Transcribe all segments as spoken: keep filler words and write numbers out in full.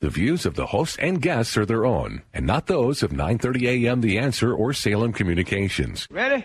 The views of the hosts and guests are their own, and not those of nine thirty a m The Answer or Salem Communications. Ready?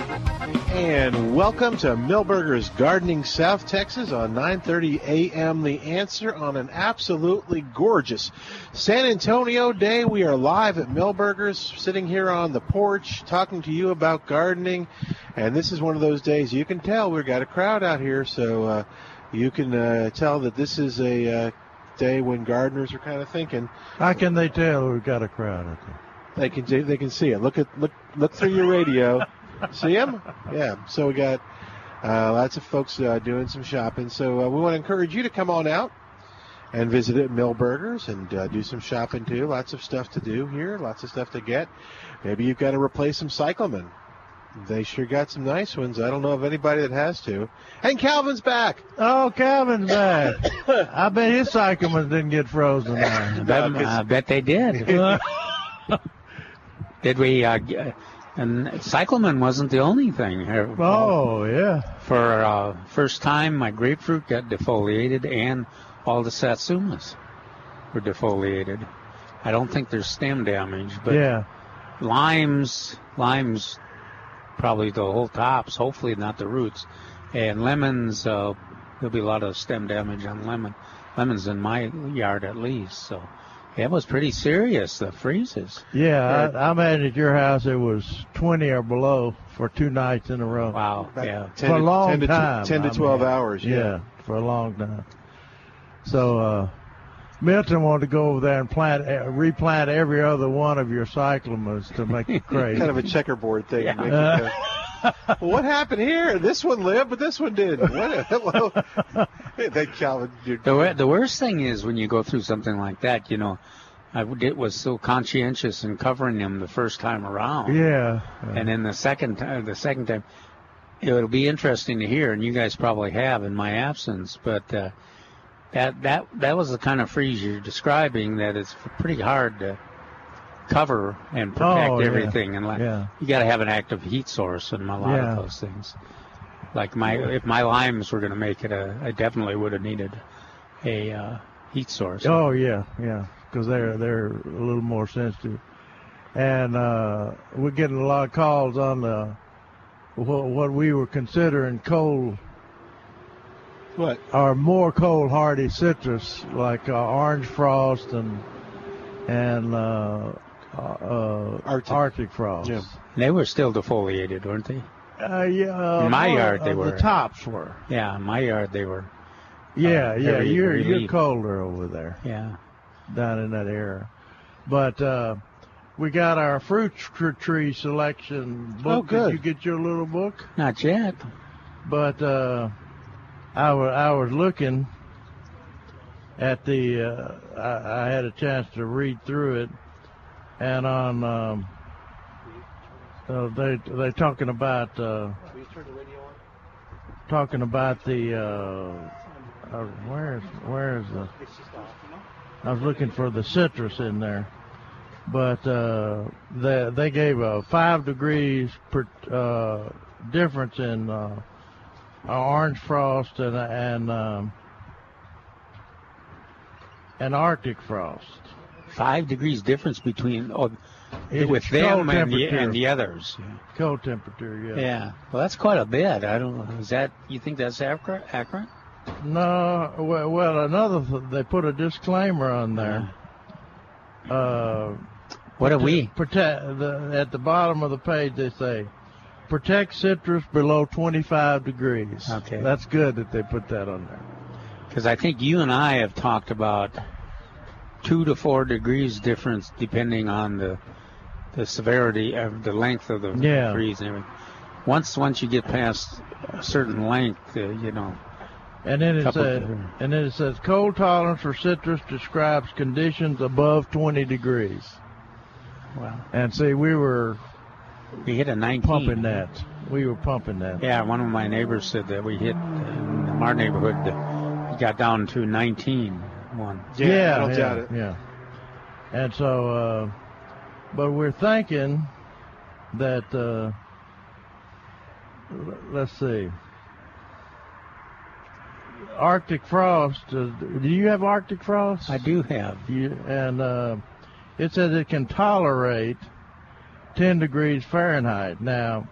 And welcome to Milberger's Gardening South Texas on nine thirty a m The Answer on an absolutely gorgeous San Antonio day. We are live at Milberger's, sitting here on the porch, talking to you about gardening. And this is one of those days you can tell we've got a crowd out here, so uh, you can uh, tell that this is a uh, day when gardeners are kind of thinking. How can they tell we've got a crowd out there? They can do, they can see it. Look at look look through your radio. See him? Yeah. So we got uh, lots of folks uh, doing some shopping. So uh, we want to encourage you to come on out and visit at Milberger's and uh, do some shopping too. Lots of stuff to do here. Lots of stuff to get. Maybe you've got to replace some cyclamen. They sure got some nice ones. I don't know of anybody that has to. And Calvin's back. Oh, Calvin's back. I bet his cyclamen didn't get frozen. I bet, I bet they did. Did we? Uh, g- And cyclamen wasn't the only thing. Oh, yeah. For uh, first time, my grapefruit got defoliated, and all the satsumas were defoliated. I don't think there's stem damage, but yeah. limes, limes, probably the whole tops, hopefully not the roots. And lemons, uh, there'll be a lot of stem damage on lemon. Lemons in my yard at least, so. It was pretty serious, the freezes. Yeah, I, I'm at at your house. It was twenty or below for two nights in a row. Wow, about yeah. For a long time. ten to twelve hours, yeah. Yeah, for a long time. So uh, Milton wanted to go over there and plant, uh, replant every other one of your cyclamens to make it crazy. Kind of a checkerboard thing. Yeah. To make it what happened here? This one lived, but this one didn't. What? That Calvin. The, the worst thing is when you go through something like that. You know, I it was so conscientious in covering them the first time around. Yeah. And then the second time, the second time, it'll be interesting to hear, and you guys probably have in my absence. But uh, that that that was the kind of freeze you're describing. That it's pretty hard to cover and protect oh, yeah. everything, and like yeah. you got to have an active heat source in a lot yeah. of those things. Like my, if my limes were going to make it, a, I definitely would have needed a uh, heat source. Oh yeah, yeah, because they're they're a little more sensitive, and uh, we're getting a lot of calls on the what, what we were considering cold, what or more cold hardy citrus like uh, Orange Frost and and. Uh, Uh, Arctic. Arctic Frost. Yeah. They were still defoliated, weren't they? Uh, yeah. In my well, yard, they uh, were. The tops were. Yeah, in my yard, they were. Yeah, uh, yeah. You're relieved. You're colder over there. Yeah. Down in that area, but uh, we got our fruit tree selection book. Oh, good. Did you get your little book? Not yet. But uh, I was I was looking at the. Uh, I, I had a chance to read through it. And on, um, uh, they they talking about uh, talking about the uh, uh, where is where is the? I was looking for the citrus in there, but uh, they they gave a five degrees per, uh, difference in uh, Orange Frost and and um, and Arctic Frost. Five degrees difference between oh, with them and the, and the others. Yeah. Cold temperature, yeah. Yeah, well, that's quite a bit. I don't know. Is that you think that's accurate? Accurate? No, well, another th- they put a disclaimer on there. Uh, what are we? Protect the, at the bottom of the page they say, protect citrus below twenty-five degrees. Okay, that's good that they put that on there. Because I think you and I have talked about two to four degrees difference depending on the the severity of the length of the yeah. trees and everything. Once once you get past a certain length, uh, you know. And then it says, and then it says, cold tolerance for citrus describes conditions above twenty degrees. Wow. And see, we were we hit a nineteen. Pumping that. We were pumping that. Yeah, one of my neighbors said that we hit, in our neighborhood, we got down to nineteen one. Yeah, yeah, yeah, doubt it. yeah. And so, uh, but we're thinking that, uh, let's see. Arctic Frost. Uh, do you have Arctic Frost? I do have. You, and uh, it says it can tolerate ten degrees Fahrenheit. Now,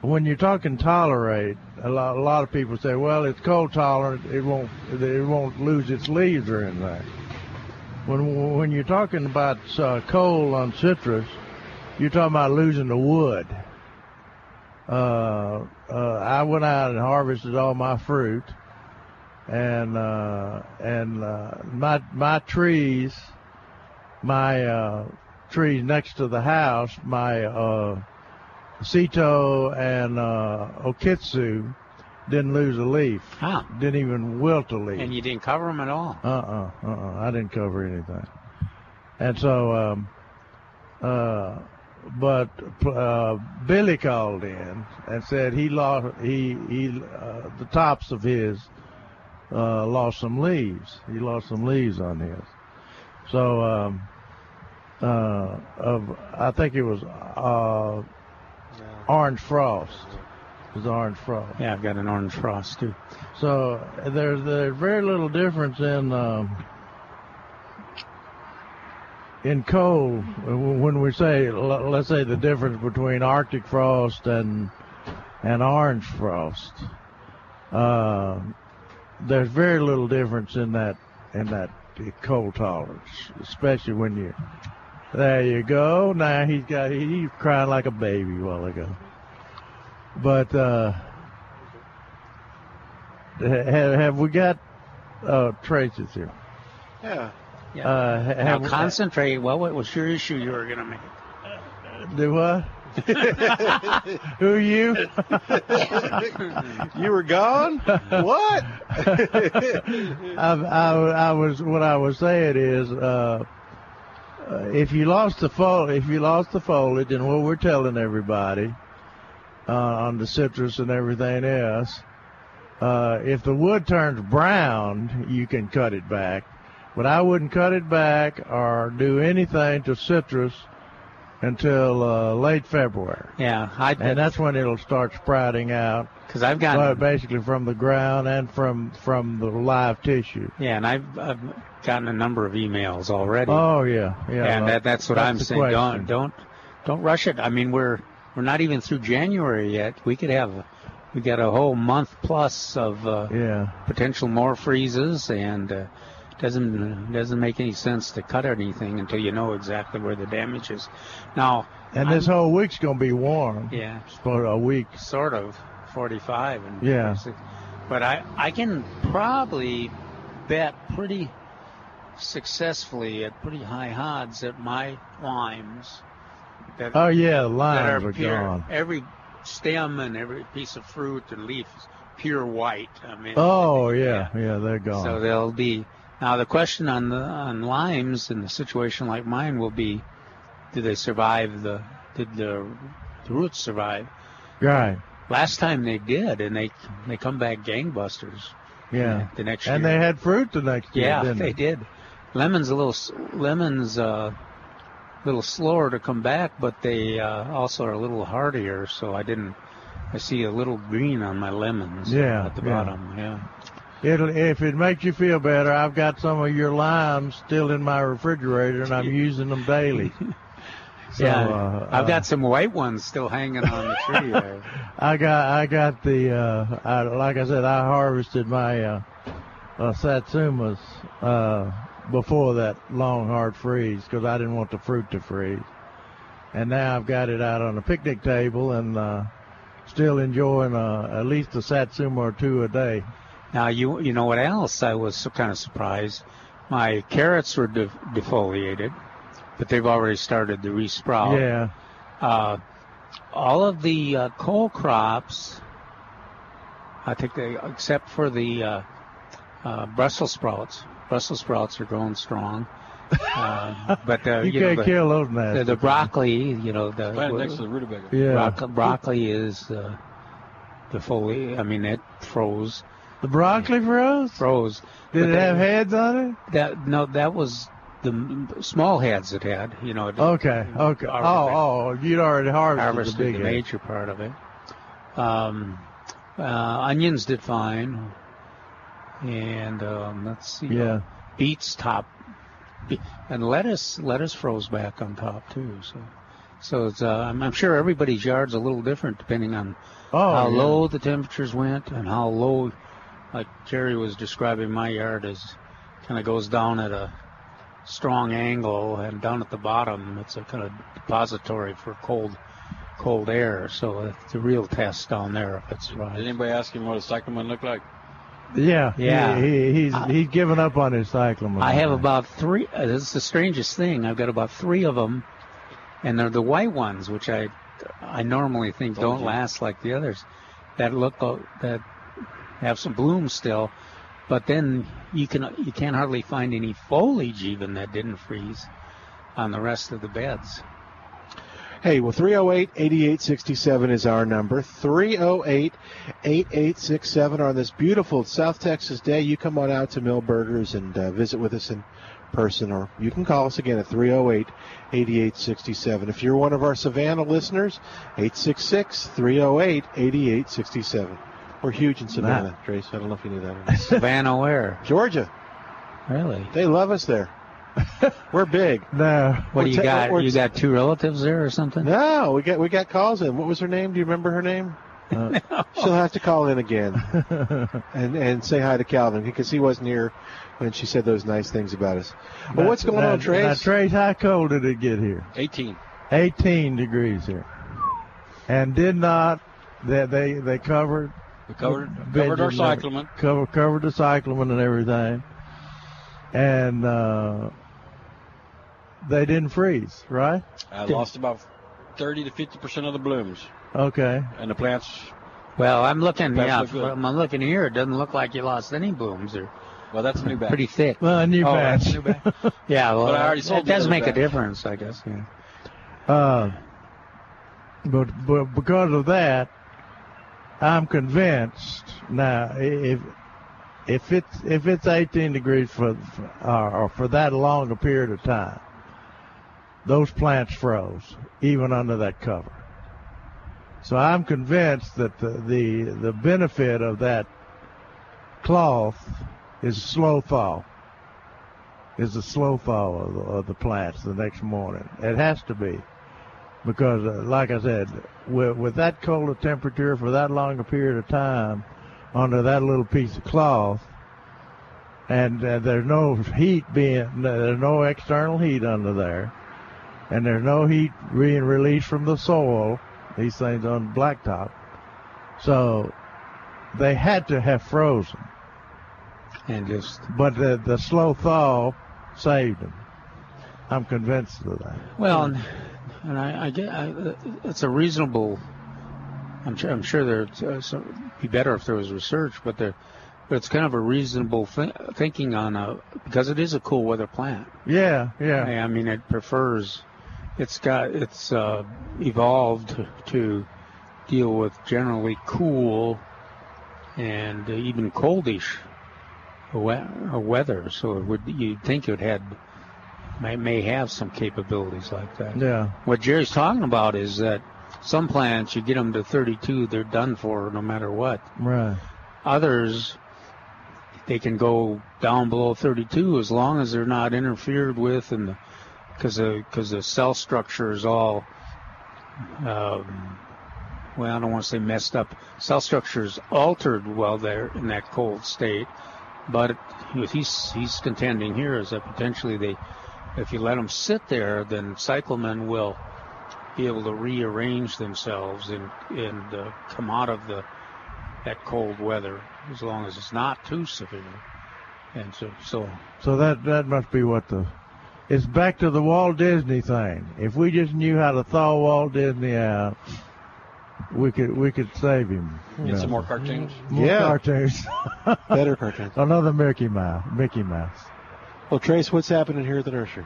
when you're talking tolerate, a lot, a lot of people say, "Well, it's cold tolerant. It won't, it won't lose its leaves or anything." When when you're talking about uh, cold on citrus, you're talking about losing the wood. Uh, uh, I went out and harvested all my fruit. And, uh, and, uh, my, my trees, my, uh, trees next to the house, my, uh, Sito and, uh, Okitsu didn't lose a leaf. Huh. Didn't even wilt a leaf. And you didn't cover them at all? Uh-uh, uh-uh. I didn't cover anything. And so, um, uh, but, uh, Billy called in and said he lost, he, he, uh, the tops of his, Uh, lost some leaves. He lost some leaves on his. So, um, uh, of, I think it was uh, yeah. Orange Frost. It was Orange Frost. Yeah, I've got an Orange Frost too. So there's there's very little difference in um, in cold when we say, let's say the difference between Arctic Frost and and Orange Frost. Uh, There's very little difference in that in that cold tolerance, especially when you. There you go. Now he's got he's crying like a baby a while ago. But uh, have have we got uh, Traces here? Yeah. yeah. Uh, have now we, concentrate. Well, what was your issue you were going to make? Do what? Who are you? You were gone? What? I, I, I was. What I was saying is, uh, if you lost the fol- if you lost the foliage, and what we're telling everybody uh, on the citrus and everything else, uh, if the wood turns brown, you can cut it back. But I wouldn't cut it back or do anything to citrus until uh, late February. Yeah, I did. And that's when it'll start sprouting out. Because I've gotten basically from the ground and from from the live tissue. Yeah, and I've, I've gotten a number of emails already. Oh yeah, yeah. And well, that, that's what that's I'm saying. Don't, don't don't rush it. I mean, we're we're not even through January yet. We could have we got a whole month plus of uh, yeah. potential more freezes, and uh, doesn't doesn't make any sense to cut anything until you know exactly where the damage is. Now, and I'm, this whole week's going to be warm. Yeah, for a week, sort of forty-five. And yeah, but I I can probably bet pretty successfully at pretty high odds that my limes. That, oh yeah, the limes are, are pure, gone. Every stem and every piece of fruit and leaf is pure white. I mean. Oh I mean, yeah, yeah, yeah, they're gone. So they'll be. Now, the question on the on limes in a situation like mine will be, did they survive the, did the, the roots survive? Right. Last time they did, and they they come back gangbusters. Yeah. The next year. And they had fruit the next year, yeah, didn't they? Yeah, they did. Lemon's a little, lemon's a little slower to come back, but they uh, also are a little hardier, so I didn't, I see a little green on my lemons yeah, at the yeah. bottom, yeah. It'll, if it makes you feel better, I've got some of your limes still in my refrigerator, and I'm using them daily. So, yeah, uh, I've got uh, some white ones still hanging on the tree there. I got, I got the, uh, I, like I said, I harvested my uh, uh, satsumas uh, before that long hard freeze because I didn't want the fruit to freeze. And now I've got it out on the picnic table and uh, still enjoying uh, at least a satsuma or two a day. Now, you you know what else? I was so kind of surprised. My carrots were de- defoliated, but they've already started to resprout. Yeah. Uh, all of the uh, coal crops, I think they, except for the uh, uh, Brussels sprouts. Brussels sprouts are growing strong. Uh, but the, you, you can't know, the, kill those the, the broccoli, you know, the well, next to the rutabaga. Yeah. Broccoli, broccoli is uh, defoliated. I mean, it froze. The broccoli froze? Froze. Did but it that, have heads on it? That No, that was the small heads it had. You know. It, okay, okay. It, oh, oh, you'd already harvested, harvested the big the major head. part of it. Um, uh, onions did fine. And um, let's see. Yeah. Beets top. And lettuce lettuce froze back on top, too. So so it's, uh, I'm, I'm sure everybody's yard's a little different depending on oh, how yeah. low the temperatures went and how low... Like Jerry was describing, my yard is kind of goes down at a strong angle, and down at the bottom, it's a kind of depository for cold, cold air. So it's a real test down there. If it's right. Did anybody ask him what a cyclamen looked like? Yeah, yeah. He, he, he's uh, he's given up on his cyclamen. I have about three. Uh, this is the strangest thing. I've got about three of them, and they're the white ones, which I I normally think Told don't you. last like the others. That look uh, that. Have some bloom still, but then you can you can't hardly find any foliage even that didn't freeze on the rest of the beds. Hey, well, three oh eight, eight eight six seven is our number. three oh eight, eight eight six seven on this beautiful South Texas day. You come on out to Milberger's and uh, visit with us in person, or you can call us again at three oh eight, eight eight six seven. If you're one of our Savannah listeners, eight six six, three oh eight, eight eight six seven. We're huge in Savannah, Not. Trace. I don't know if you knew that or not. Savannah where? Georgia. Really? They love us there. We're big. No. What do you te- got? You t- got two relatives there or something? No, we got we got calls in. What was her name? Do you remember her name? Uh, no. She'll have to call in again and and say hi to Calvin because he wasn't here when she said those nice things about us. Well, now, what's going now, on, Trace? Now, Trace, how cold did it get here? eighteen. eighteen degrees here, and did not that they, they they covered. We covered, covered our cyclamen. Cover, covered the cyclamen and everything. And uh, they didn't freeze, right? I didn't. Lost about thirty to fifty percent of the blooms. Okay. And the plants. Well, I'm looking yeah, look I'm looking here. It doesn't look like you lost any blooms. Or, well, that's a new batch. Pretty thick. Well, a new oh, batch. New batch. yeah, well, but I already sold it does make batch. a difference, I guess. Yeah. Uh, but, but because of that, I'm convinced now if if it's if it's eighteen degrees for, for uh, or for that long a period of time, those plants froze even under that cover. So I'm convinced that the the, the benefit of that cloth is slow thaw. Is the slow thaw of the, of the plants the next morning. It has to be. Because, uh, like I said, with, with that cold a temperature for that long a period of time under that little piece of cloth, and uh, there's no heat being, there's no external heat under there, and there's no heat being released from the soil, these things on the blacktop, so they had to have frozen. And just. But the, the slow thaw saved them. I'm convinced of that. Well, and, and I, I get I, it's a reasonable. I'm sure. I'm sure there'd uh, some, be better if there was research, but there, but it's kind of a reasonable th- thinking on a because it is a cool weather plant. Yeah, yeah. I, I mean, it prefers. It's got. It's uh, evolved to, to deal with generally cool and even coldish weather. So it would. You'd think it had. May, may have some capabilities like that. Yeah. What Jerry's talking about is that some plants, you get them to thirty-two, they're done for no matter what. Right. Others, they can go down below thirty-two as long as they're not interfered with and the because the, because the cell structure is all, um, well, I don't want to say messed up. Cell structure is altered while they're in that cold state. But if he's, he's contending here is that potentially they, if you let them sit there, then cyclamen will be able to rearrange themselves and, and uh, come out of the that cold weather, as long as it's not too severe. And so, so, so that that must be what the. It's back to the Walt Disney thing. If we just knew how to thaw Walt Disney out, we could we could save him. Get know. some more cartoons. More yeah, cartoons. Better cartoons. Another Mickey Mouse. Mickey Mouse. Well, Trace, what's happening here at the nursery?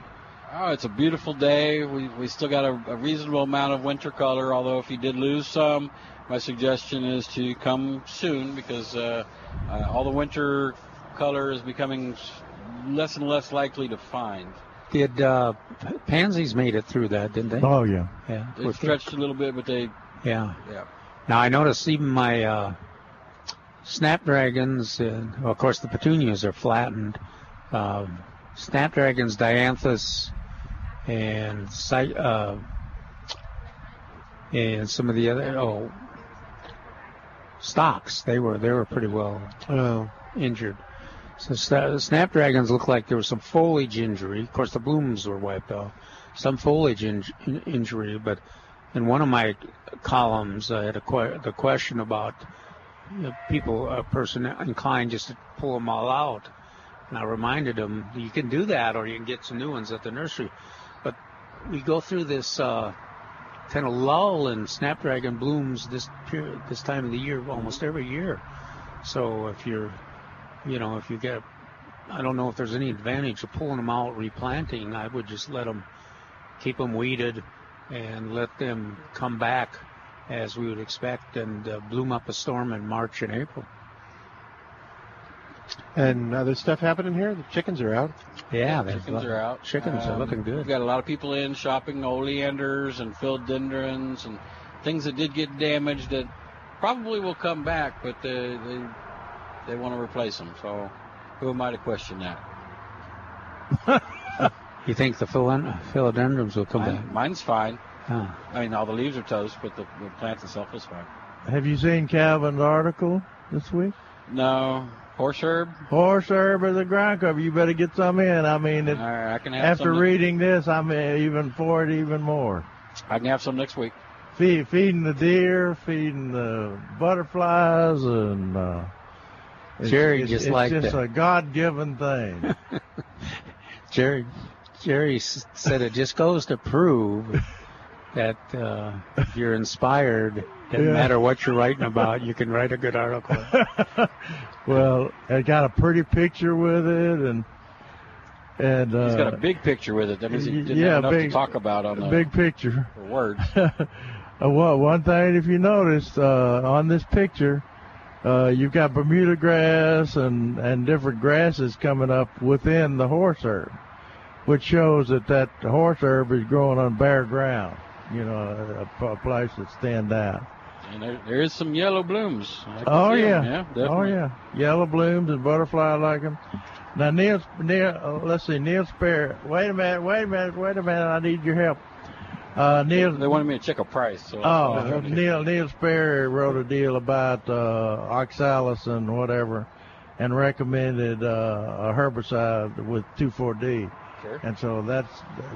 Oh, it's a beautiful day. We we still got a, a reasonable amount of winter color. Although if you did lose some, my suggestion is to come soon because uh, uh, all the winter color is becoming less and less likely to find. Did uh, pansies made it through that, didn't they? Oh, yeah. Yeah. They With stretched the... a little bit, but they... Yeah. Yeah. Now, I noticed even my uh, snapdragons, uh, well, of course, the petunias are flattened. Uh, snapdragons, dianthus, and uh, and some of the other... Oh, stocks. They were, they were pretty well uh, injured. So snapdragons looked like there was some foliage injury. Of course, the blooms were wiped off. Some foliage in, in, injury, but in one of my columns, I had a que- the question about you know, people, a person inclined just to pull them all out. And I reminded them, you can do that, or you can get some new ones at the nursery. But we go through this uh, kind of lull in snapdragon blooms this period, this time of the year, almost every year. So if you're You know, if you get, I don't know if there's any advantage to pulling them out, replanting. I would just let them, keep them weeded, and let them come back as we would expect and uh, bloom up a storm in March and April. And other stuff happening here? The chickens are out. Yeah, the chickens are out. Chickens um, are looking good. We've got a lot of people in shopping oleanders and philodendrons and things that did get damaged that probably will come back, but they... they They want to replace them, so who am I to question that? You think the philodendrons will come Mine, back? Mine's fine. Huh. I mean, all the leaves are toast, but the, the plant itself is fine. Have you seen Calvin's article this week? No. Horse herb? Horse herb is a ground cover. You better get some in. I mean, it, right, I can have after reading this, I'm even for it even more. I can have some next week. Feed, feeding the deer, feeding the butterflies, and... Uh, It's, Jerry it's, just it's liked it. It's just that. A God-given thing. Jerry, Jerry said it just goes to prove that uh, if you're inspired, doesn't yeah. matter what you're writing about, you can write a good article. Well, I got a pretty picture with it, and and uh, he's got a big picture with it. That means he didn't yeah, have enough big, to talk about on the big picture. The words. Well, one thing, if you notice uh, on this picture. Uh, you've got Bermuda grass and, and different grasses coming up within the horse herb, which shows that that horse herb is growing on bare ground, you know, a, a place that stands out. And there, there is some yellow blooms. Oh, yeah. Them, yeah oh, yeah. Yellow blooms and butterfly like them. Now, Neil, Neil uh, let's see, Neil Sperry. Wait a minute, wait a minute, wait a minute. I need your help. Uh, Neil, they wanted me to check a price. So oh, Neil Neil Sperry wrote a deal about uh, oxalis and whatever, and recommended uh, a herbicide with two four-D. Sure. And so that's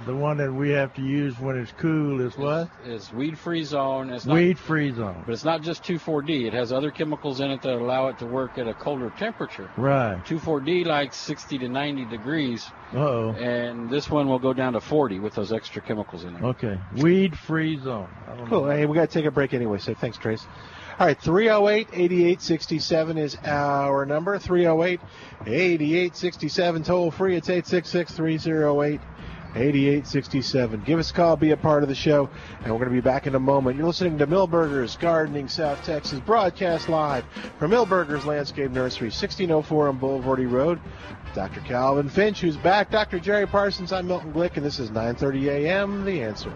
the one that we have to use when it's cool. Is it's, what? It's weed-free zone. It's weed-free zone. But it's not just two four-D. It has other chemicals in it that allow it to work at a colder temperature. Right. two four-D like sixty to ninety degrees. Uh-oh. And this one will go down to forty with those extra chemicals in it. Okay. Weed-free zone. Cool. Know. Hey, we got to take a break anyway, so thanks, Trace. All right, three oh eight, eighty-eight sixty-seven is our number, three oh eight, eighty-eight sixty-seven, toll-free. It's eight six six, three oh eight, eighty-eight sixty-seven. Give us a call, be a part of the show, and we're going to be back in a moment. You're listening to Milberger's Gardening South Texas, broadcast live from Milberger's Landscape Nursery, sixteen oh four on Boulevardy Road. Doctor Calvin Finch, who's back, Doctor Jerry Parsons, I'm Milton Glick, and this is nine thirty a.m., The Answer.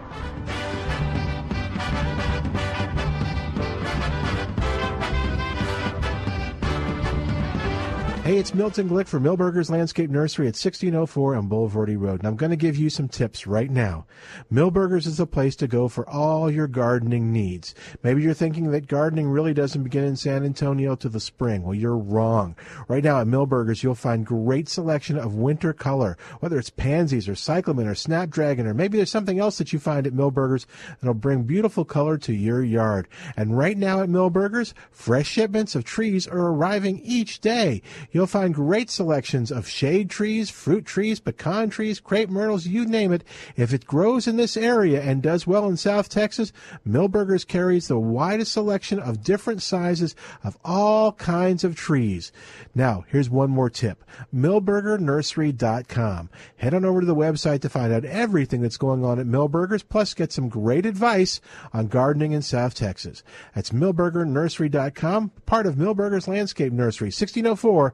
Hey, it's Milton Glick for Milberger's Landscape Nursery at sixteen oh four on Boulevardy Road, and I'm going to give you some tips right now. Milberger's is the place to go for all your gardening needs. Maybe you're thinking that gardening really doesn't begin in San Antonio till the spring. Well, you're wrong. Right now at Milberger's, you'll find great selection of winter color, whether it's pansies or cyclamen or snapdragon, or maybe there's something else that you find at Milberger's that'll bring beautiful color to your yard. And right now at Milberger's, fresh shipments of trees are arriving each day. You'll find great selections of shade trees, fruit trees, pecan trees, crepe myrtles, you name it. If it grows in this area and does well in South Texas, Milberger's carries the widest selection of different sizes of all kinds of trees. Now, here's one more tip. Milberger Nursery dot com. Head on over to the website to find out everything that's going on at Milberger's, plus get some great advice on gardening in South Texas. That's Milberger Nursery dot com, part of Milberger's Landscape Nursery, sixteen oh four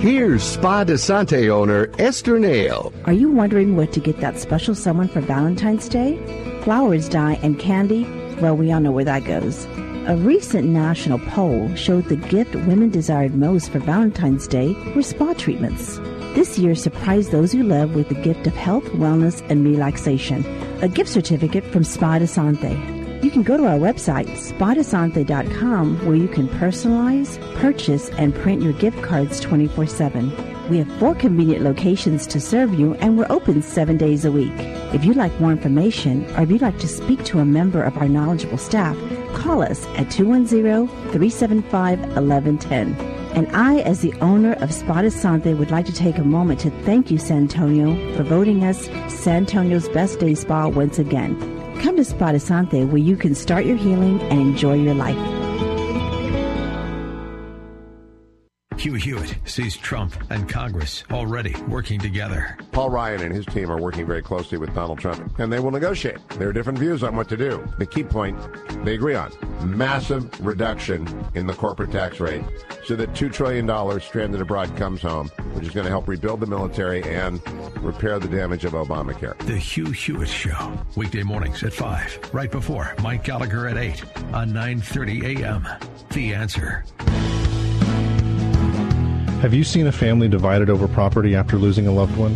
Here's Spa DeSante owner Esther Nail. Are you wondering what to get that special someone for Valentine's Day? Flowers, dye, and candy? Well, we all know where that goes. A recent national poll showed the gift women desired most for Valentine's Day were spa treatments. This year surprised those who love with the gift of health, wellness, and relaxation. A gift certificate from Spa DeSante. You can go to our website, spa desante dot com, where you can personalize, purchase, and print your gift cards twenty-four seven. We have four convenient locations to serve you, and we're open seven days a week. If you'd like more information, or if you'd like to speak to a member of our knowledgeable staff, call us at two one zero, three seven five, one one one zero. And I, as the owner of Spa DeSante, would like to take a moment to thank you, San Antonio, for voting us San Antonio's Best Day Spa once again. Come to Spa DeSante, where you can start your healing and enjoy your life. Hugh Hewitt sees Trump and Congress already working together. Paul Ryan and his team are working very closely with Donald Trump, and they will negotiate. There are different views on what to do. The key point they agree on, massive reduction in the corporate tax rate so that two trillion dollars stranded abroad comes home, which is going to help rebuild the military and repair the damage of Obamacare. The Hugh Hewitt Show, weekday mornings at five, right before Mike Gallagher at eight on nine thirty a.m. The Answer. Have you seen a family divided over property after losing a loved one?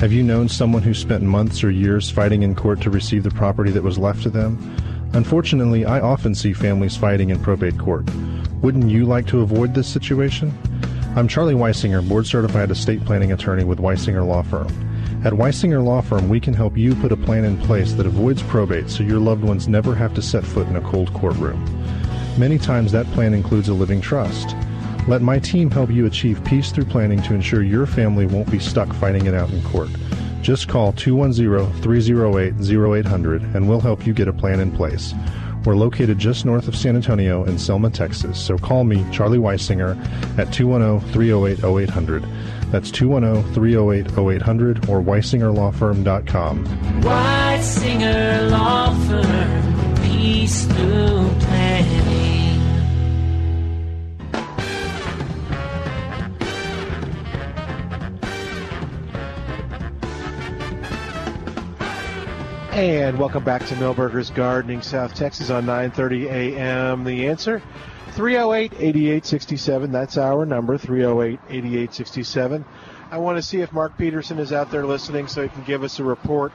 Have you known someone who spent months or years fighting in court to receive the property that was left to them? Unfortunately, I often see families fighting in probate court. Wouldn't you like to avoid this situation? I'm Charlie Weisinger, board-certified estate planning attorney with Weisinger Law Firm. At Weisinger Law Firm, we can help you put a plan in place that avoids probate so your loved ones never have to set foot in a cold courtroom. Many times that plan includes a living trust. Let my team help you achieve peace through planning to ensure your family won't be stuck fighting it out in court. Just call two one zero, three zero eight, zero eight zero zero and we'll help you get a plan in place. We're located just north of San Antonio in Selma, Texas, so call me, Charlie Weisinger, at two one zero, three zero eight, zero eight zero zero. That's two one zero, three zero eight, zero eight zero zero or Weisinger Law Firm dot com. Weisinger Law Firm, peace through planning. And welcome back to Milberger's Gardening South Texas on nine thirty a.m. The Answer, three oh eight, eighty-eight sixty-seven. That's our number, three oh eight, eighty-eight sixty-seven. I want to see if Mark Peterson is out there listening so he can give us a report.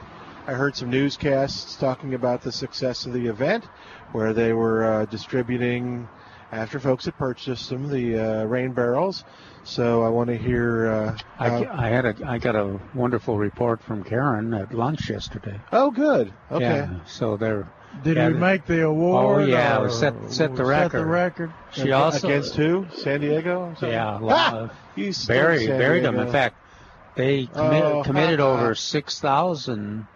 I heard some newscasts talking about the success of the event where they were uh, distributing, after folks had purchased them, the uh, rain barrels. So I want to hear. Uh, I, I had a. I got a wonderful report from Karen at lunch yesterday. Oh, good. Okay. Yeah, so they're. Did we make the award? Oh yeah, set set the record. Set the record. She against also against who? San Diego. Yeah. Ah! You buried buried them. In fact, they committed, oh, committed over six thousand,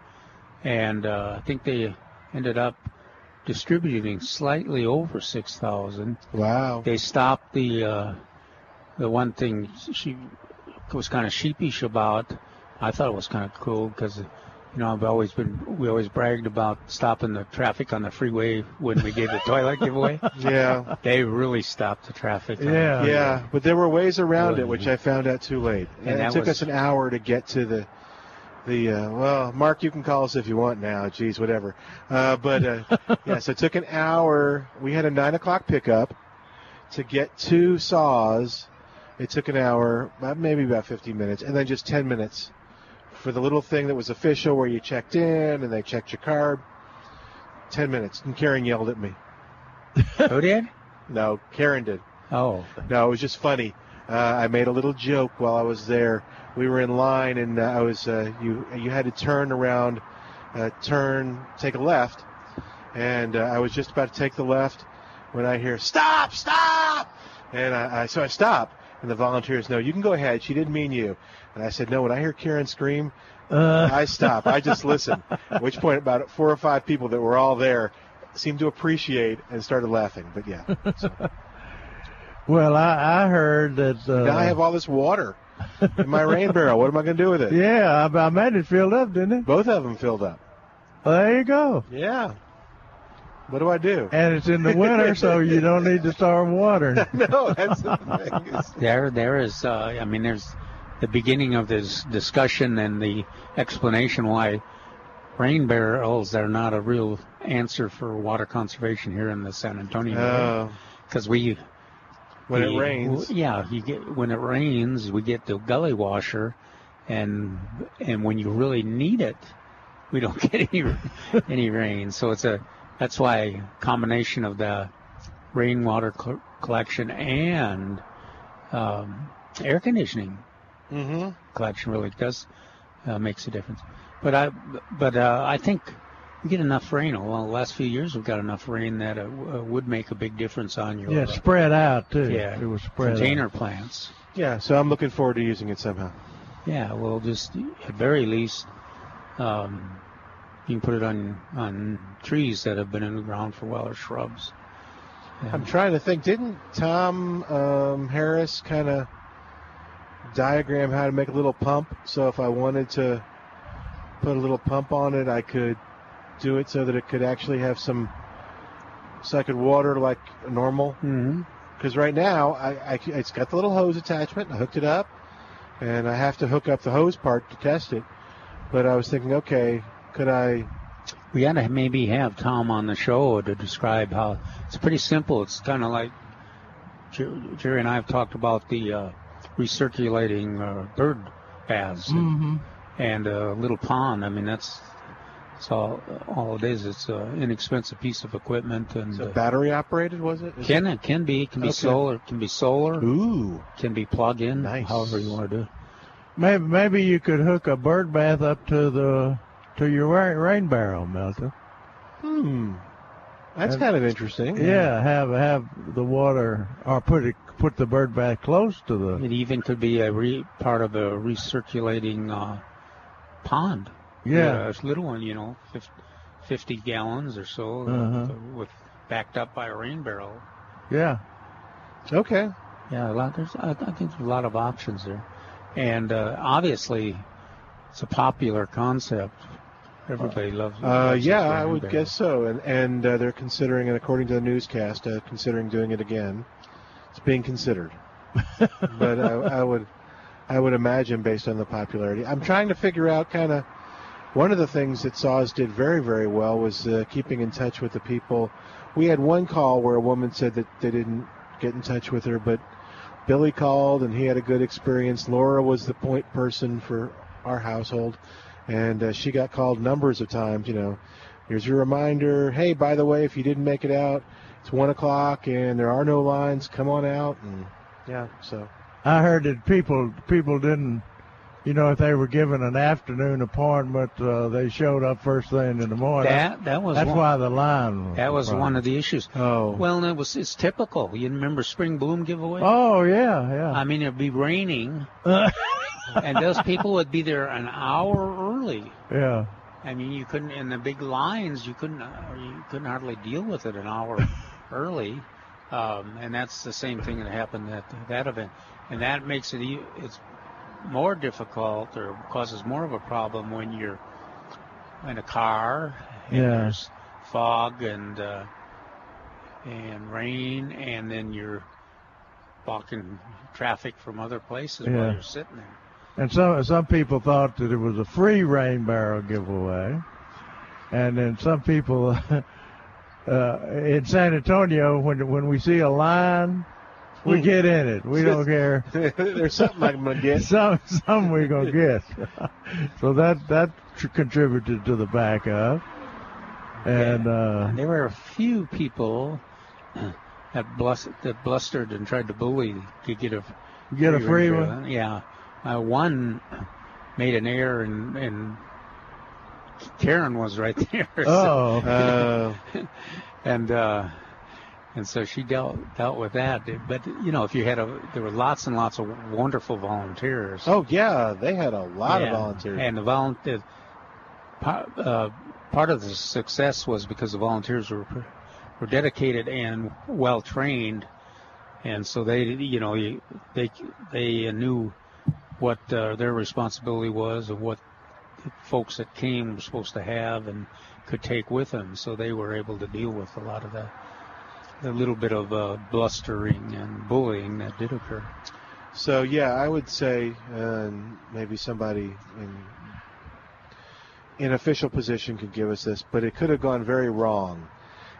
and uh, I think they ended up distributing slightly over six thousand. Wow. They stopped the uh, the one thing she was kind of sheepish about. I thought it was kind of cool because, you know, I've always been, we always bragged about stopping the traffic on the freeway when we gave the toilet giveaway. Yeah. They really stopped the traffic. Yeah. The yeah. But there were ways around really. it, which I found out too late. And, and it took was, us an hour to get to the, the uh, well, Mark, you can call us if you want now. Geez, whatever. Uh, but, uh, yeah, so it took an hour. We had a nine o'clock pickup to get two saws. It took an hour, maybe about fifty minutes, and then just ten minutes for the little thing that was official where you checked in and they checked your card. Ten minutes. And Karen yelled at me. Who did? No, Karen did. Oh. No, it was just funny. Uh, I made a little joke while I was there. We were in line, and uh, I was uh, you. You had to turn around, uh, turn, take a left, and uh, I was just about to take the left when I hear "Stop! Stop!" and I, I so I stopped. And the volunteers, no, you can go ahead. She didn't mean you. And I said, no, when I hear Karen scream, uh. I stop. I just listen. At which point about four or five people that were all there seemed to appreciate and started laughing. But, yeah. So. Well, I, I heard that. Uh, now I have all this water in my rain barrel. What am I going to do with it? Yeah, I, I made it filled up, didn't it? Both of them filled up. Well, there you go. Yeah. What do I do? And it's in the winter, so you don't need to storm water. No, that's the thing. There, there is, uh, I mean, there's the beginning of this discussion and the explanation why rain barrels are not a real answer for water conservation here in the San Antonio area. Because uh, we... When we, it rains. Yeah, you get, when it rains, we get the gully washer, and and when you really need it, we don't get any, any rain. So it's a... That's why a combination of the rainwater co- collection and um, air conditioning mm-hmm. collection really does uh, makes a difference. But I, but uh, I think we get enough rain. Well, the last few years we've got enough rain that it w- would make a big difference on your yeah uh, spread out too. Yeah, it was spread container out. Plants. Yeah, so I'm looking forward to using it somehow. Yeah, well, just at very least. Um, You can put it on, on trees that have been in the ground for a while or shrubs. And I'm trying to think. Didn't Tom um, Harris kind of diagram how to make a little pump? So if I wanted to put a little pump on it, I could do it so that it could actually have some, so I could water like normal. Because mm-hmm. right now, I, I, it's got the little hose attachment. I hooked it up, and I have to hook up the hose part to test it. But I was thinking, okay... Could I? We got to maybe have Tom on the show to describe how it's pretty simple. It's kind of like Jerry and I have talked about the uh, recirculating uh, bird baths mm-hmm. and a uh, little pond. I mean, that's, that's all, all it is. It's an inexpensive piece of equipment. And so battery operated, was it? Is can it can be. It can be okay. solar. It can be solar. Ooh. Can be plug in. Nice. However you want to do it. Maybe, maybe you could hook a bird bath up to the... To your rain, rain barrel, Milton. Hmm, that's and, kind of interesting. Yeah, have have the water, or put it, put the bird bath close to the. It even could be a re, part of a recirculating uh, pond. Yeah, it's yeah, a little one, you know, fifty, fifty gallons or so, uh-huh. with, with backed up by a rain barrel. Yeah. Okay. Yeah, a lot. There's, I, I think, there's a lot of options there, and uh, obviously, it's a popular concept. Everybody loves it. Uh, yeah, I would guess so. And, and uh, they're considering, and according to the newscast, uh, considering doing it again. It's being considered. But I, I would I would imagine, based on the popularity. I'm trying to figure out kind of one of the things that Saws did very, very well was uh, keeping in touch with the people. We had one call where a woman said that they didn't get in touch with her, but Billy called, and he had a good experience. Laura was the point person for our household. And uh, she got called numbers of times, you know. Here's your reminder. Hey, by the way, if you didn't make it out, it's one o'clock and there are no lines. Come on out. And yeah, so. I heard that people people didn't, you know, if they were given an afternoon appointment, uh, they showed up first thing in the morning. That, that was That's one, why the line was. That was right. One of the issues. Oh. Well, and it was, it's typical. You remember Spring Bloom giveaway? Oh, yeah, yeah. I mean, it'd be raining. And those people would be there an hour early. Yeah. I mean, you couldn't, in the big lines, you couldn't you couldn't hardly deal with it an hour early, um, and that's the same thing that happened at that event, and that makes it it's more difficult or causes more of a problem when you're in a car and yeah. there's fog and uh, and rain, and then you're blocking traffic from other places yeah. while you're sitting there. And some some people thought that it was a free rain barrel giveaway, and then some people uh, in San Antonio, when when we see a line, we get in it. We don't care. There's something I'm gonna get. Some some we're gonna get. So that that contributed to the backup. And, uh, and there were a few people that blustered, that blustered and tried to bully to get a get free a free rain one. Barrel. Yeah. Uh, one made an error, and, and Karen was right there. So, oh, uh. and uh, and so she dealt dealt with that. But you know, if you had a, there were lots and lots of wonderful volunteers. Oh yeah, they had a lot yeah. of volunteers. And the volunteer uh, part of the success was because the volunteers were were dedicated and well trained, and so they, you know, they they knew what uh, their responsibility was and what folks that came were supposed to have and could take with them. So they were able to deal with a lot of that, the little bit of uh, blustering and bullying that did occur. So, yeah, I would say uh, maybe somebody in in official position could give us this, but it could have gone very wrong.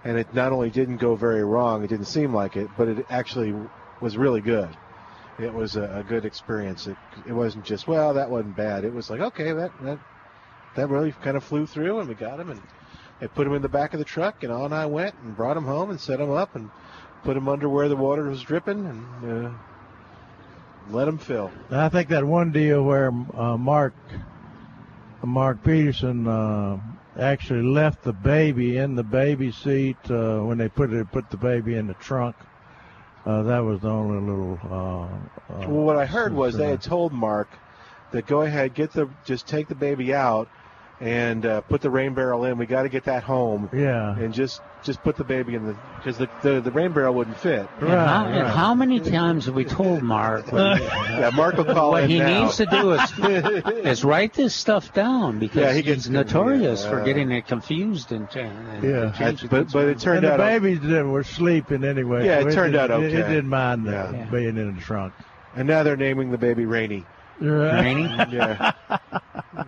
And it not only didn't go very wrong, it didn't seem like it, but it actually was really good. It was a, a good experience. It, it wasn't just, well, that wasn't bad. It was like, okay, that, that that really kind of flew through, and we got him, and I put him in the back of the truck, and on I went and brought him home and set him up and put him under where the water was dripping and uh, let him fill. I think that one deal where uh, Mark Mark Peterson uh, actually left the baby in the baby seat uh, when they put it put the baby in the trunk. Uh, that was the only little. Uh, uh, well, what I heard was they had told Mark that go ahead, get the, just take the baby out, and uh, put the rain barrel in. We got to get that home. Yeah. And just, just put the baby in the, because the, the the rain barrel wouldn't fit. And, right, how, right. and how many times have we told Mark? When, yeah, Mark will call what in now. What he needs to do is is write this stuff down, because yeah, he gets he's notorious uh, for getting it confused and, and yeah. And changing but but it turned and out the babies o- were sleeping anyway. Yeah, so it, it turned it, out okay. It, it didn't mind yeah. Yeah. being in the trunk. And now they're naming the baby Rainy. Right. Rainy. Yeah.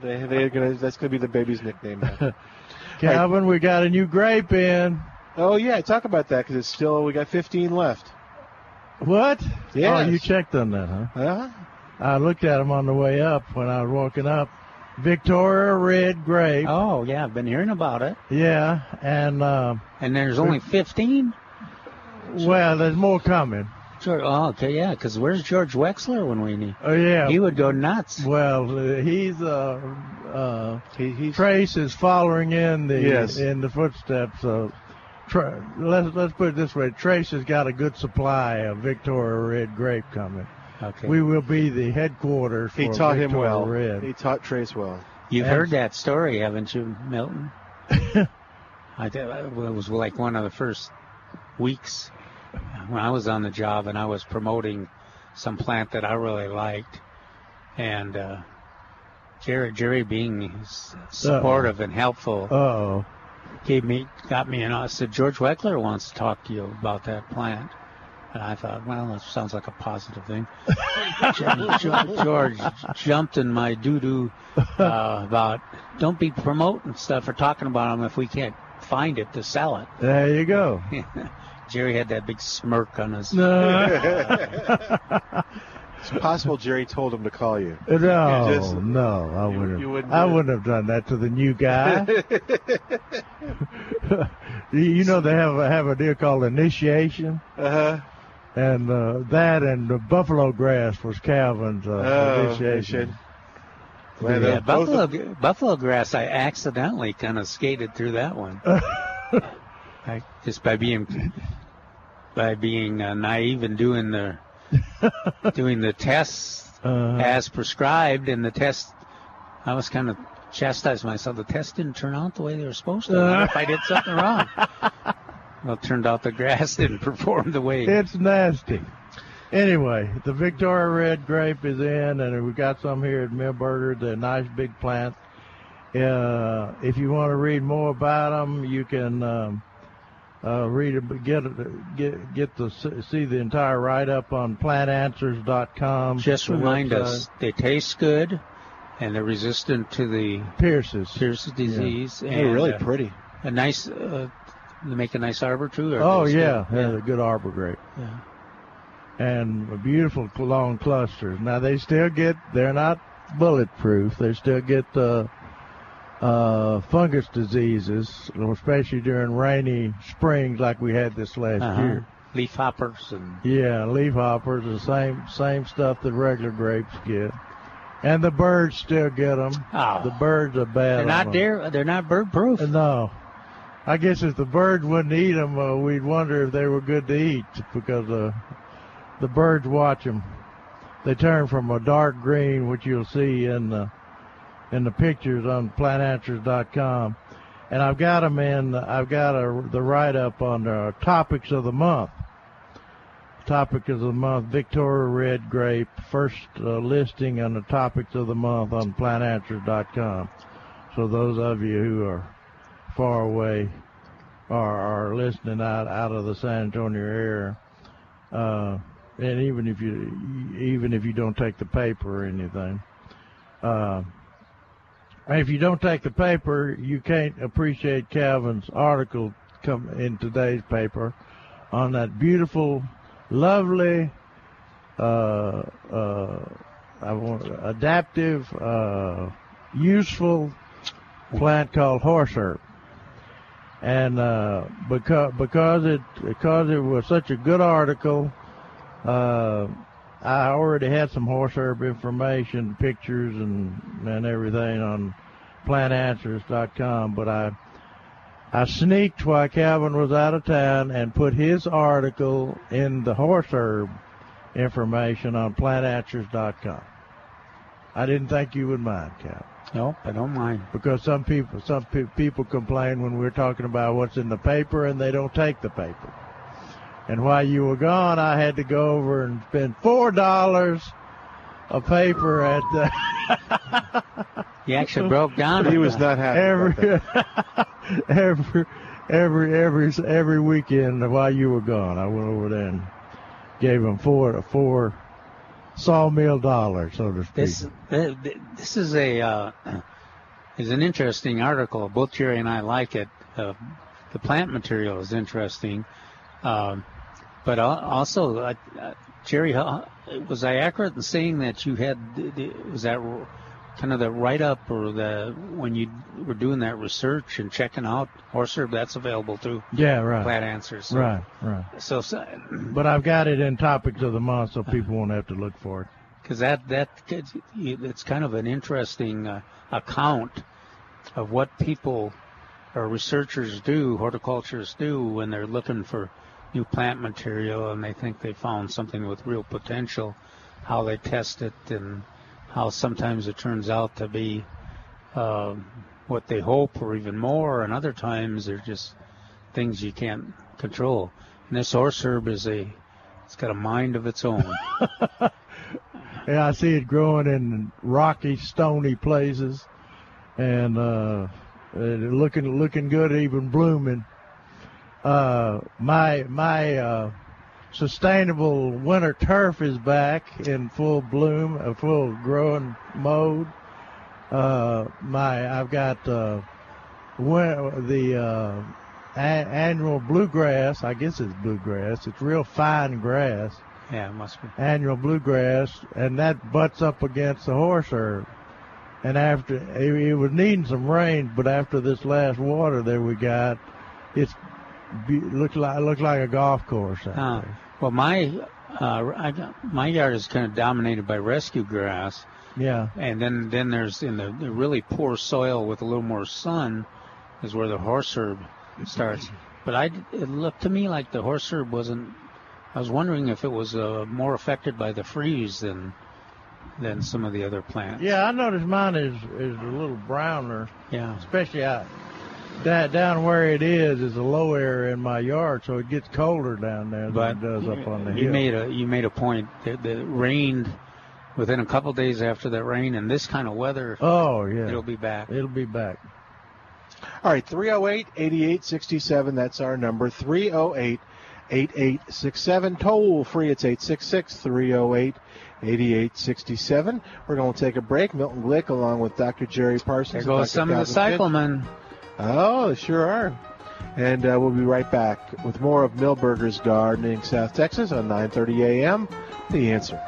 They, they're gonna. That's gonna be the baby's nickname now. Calvin, right. We got a new grape in. Oh yeah, talk about that, because it's still we got fifteen left. What? Yeah. Oh, you checked on that, huh? Huh? I looked at them on the way up when I was walking up. Victoria Red Grape. Oh yeah, I've been hearing about it. Yeah, and um, and there's only fifteen. Well, there's more coming. Sure. Oh, okay, yeah, because where's George Wexler when we need? Oh, yeah. He would go nuts. Well, uh, he's, uh, uh, he, he's... Trace is following in the yes. in the footsteps of, tra- let's, let's put it this way, Trace has got a good supply of Victoria Red Grape coming. Okay. We will be the headquarters for Victoria Red. He taught him well. Red. He taught Trace well. You've and... heard that story, haven't you, Milton? I did, it was like one of the first weeks when I was on the job, and I was promoting some plant that I really liked, and uh, Jerry, Jerry being supportive Uh-oh. and helpful, Uh-oh. gave me, got me, and I said, George Weckler wants to talk to you about that plant, and I thought, well, that sounds like a positive thing. George jumped in my doo-doo uh, about don't be promoting stuff or talking about them if we can't find it to sell it. There you go. Jerry had that big smirk on his face. No. It's possible Jerry told him to call you. No, you just, no, I you, wouldn't. You wouldn't I wouldn't have done that to the new guy. You know, they have a, have a deal called initiation. Uh-huh. And, uh huh. And that and the buffalo grass was Calvin's uh, oh, initiation. Well, yeah, buffalo both... buffalo grass. I accidentally kind of skated through that one. I, just by being by being uh, naive and doing the doing the tests uh, as prescribed, and the test I was kind of chastise myself. The tests didn't turn out the way they were supposed to. Uh. If I did something wrong. Well, it turned out the grass didn't perform the way. It's nasty. Anyway, the Victoria Red Grape is in, and we've got some here at Milberger. They're nice big plants. Uh, if you want to read more about them, you can um, uh, read, get get get to see the entire write-up on Plant Answers dot com. Just remind website. us, they taste good, and they're resistant to the Pierce's Pierce's disease. Yeah. And they're really uh, pretty. A nice, uh, they make a nice arbor too. Oh yeah, yeah, they're a good arbor grape. Yeah. And beautiful long clusters. Now they still get, they're not bulletproof. They still get the uh, fungus diseases, especially during rainy springs like we had this last uh-huh. year. Leaf hoppers and yeah, leaf hoppers, the same same stuff that regular grapes get. And the birds still get them. Oh. The birds are bad. They're not there. They're not bird proof. No. I guess if the birds wouldn't eat them, uh, we'd wonder if they were good to eat because uh, the birds watch them. They turn from a dark green, which you'll see in the, in the pictures on plant answers dot com. And I've got them in, I've got a, the write-up on the topics of the month. Topics of the month, Victoria Red Grape, first uh, listing on the topics of the month on plant answers dot com. So those of you who are far away or are listening out, out of the San Antonio area, uh, and even if you even if you don't take the paper or anything, uh, if you don't take the paper, you can't appreciate Calvin's article come in today's paper on that beautiful, lovely, uh, uh, I want, adaptive, uh, useful plant called horseherb. And uh, because because it because it was such a good article, uh, I already had some horseherb information, pictures, and and everything on plant answers dot com. But I. I sneaked while Calvin was out of town and put his article in the horseherb information on plant answers dot com. I didn't think you would mind, Calvin. Nope, I don't mind. Because some people some pe- people complain when we're talking about what's in the paper and they don't take the paper. And while you were gone, I had to go over and spend four dollars a paper at the... He actually broke down. He was not happy every, about that. every, every, every, every weekend while you were gone, I went over there and gave him four, four sawmill dollars, so to speak. This, this is a, uh, is an interesting article. Both Jerry and I like it. Uh, the plant material is interesting, um, but also uh, Jerry, was I accurate in saying that you had? Was that? Kind of the write-up or the when you were doing that research and checking out horseherb, that's available too. Yeah, right. Plant Answers. So, right, right. So, so, but I've got it in topics of the month, so people won't have to look for it. Because that that it's kind of an interesting uh, account of what people or researchers do, horticulturists do, when they're looking for new plant material and they think they found something with real potential, how they test it and how sometimes it turns out to be uh, what they hope or even more, and other times they're just things you can't control. And this horseherb is a, it's got a mind of its own. Yeah, I see it growing in rocky, stony places, and uh, looking looking good, even blooming. Uh, my my. Uh, Sustainable winter turf is back in full bloom, a full growing mode. Uh, my, I've got uh, win- the uh, a- annual bluegrass. I guess it's bluegrass. It's real fine grass. Yeah, it must be annual bluegrass, and that butts up against the horseherb. And after it, it was needing some rain, but after this last water that we got, it's be- looks like looks like a golf course. Out there. Well, my uh, I, my yard is kind of dominated by rescue grass. Yeah. And then, then there's in the, the really poor soil with a little more sun is where the horseherb starts. But I, it looked to me like the horseherb wasn't. I was wondering if it was uh, more affected by the freeze than than some of the other plants. Yeah, I noticed mine is, is a little browner. Yeah. Especially out, that down where it is is a low area in my yard, so it gets colder down there but than it does you, up on the hill. You made a you made a point that, that it rained within a couple of days after that rain, and this kind of weather. Oh yeah. It'll be back. It'll be back. All right, three oh eight, eight eight six seven, that's our number, three oh eight, eight eight six seven. Toll free, it's eight six six, three oh eight, eight eight six seven. We're going to take a break. Milton Glick along with Doctor Jerry Parsons. There goes some of the cyclemen. Oh, sure are. And uh, we'll be right back with more of Milberger's Gardening South Texas on nine thirty a.m. The Answer.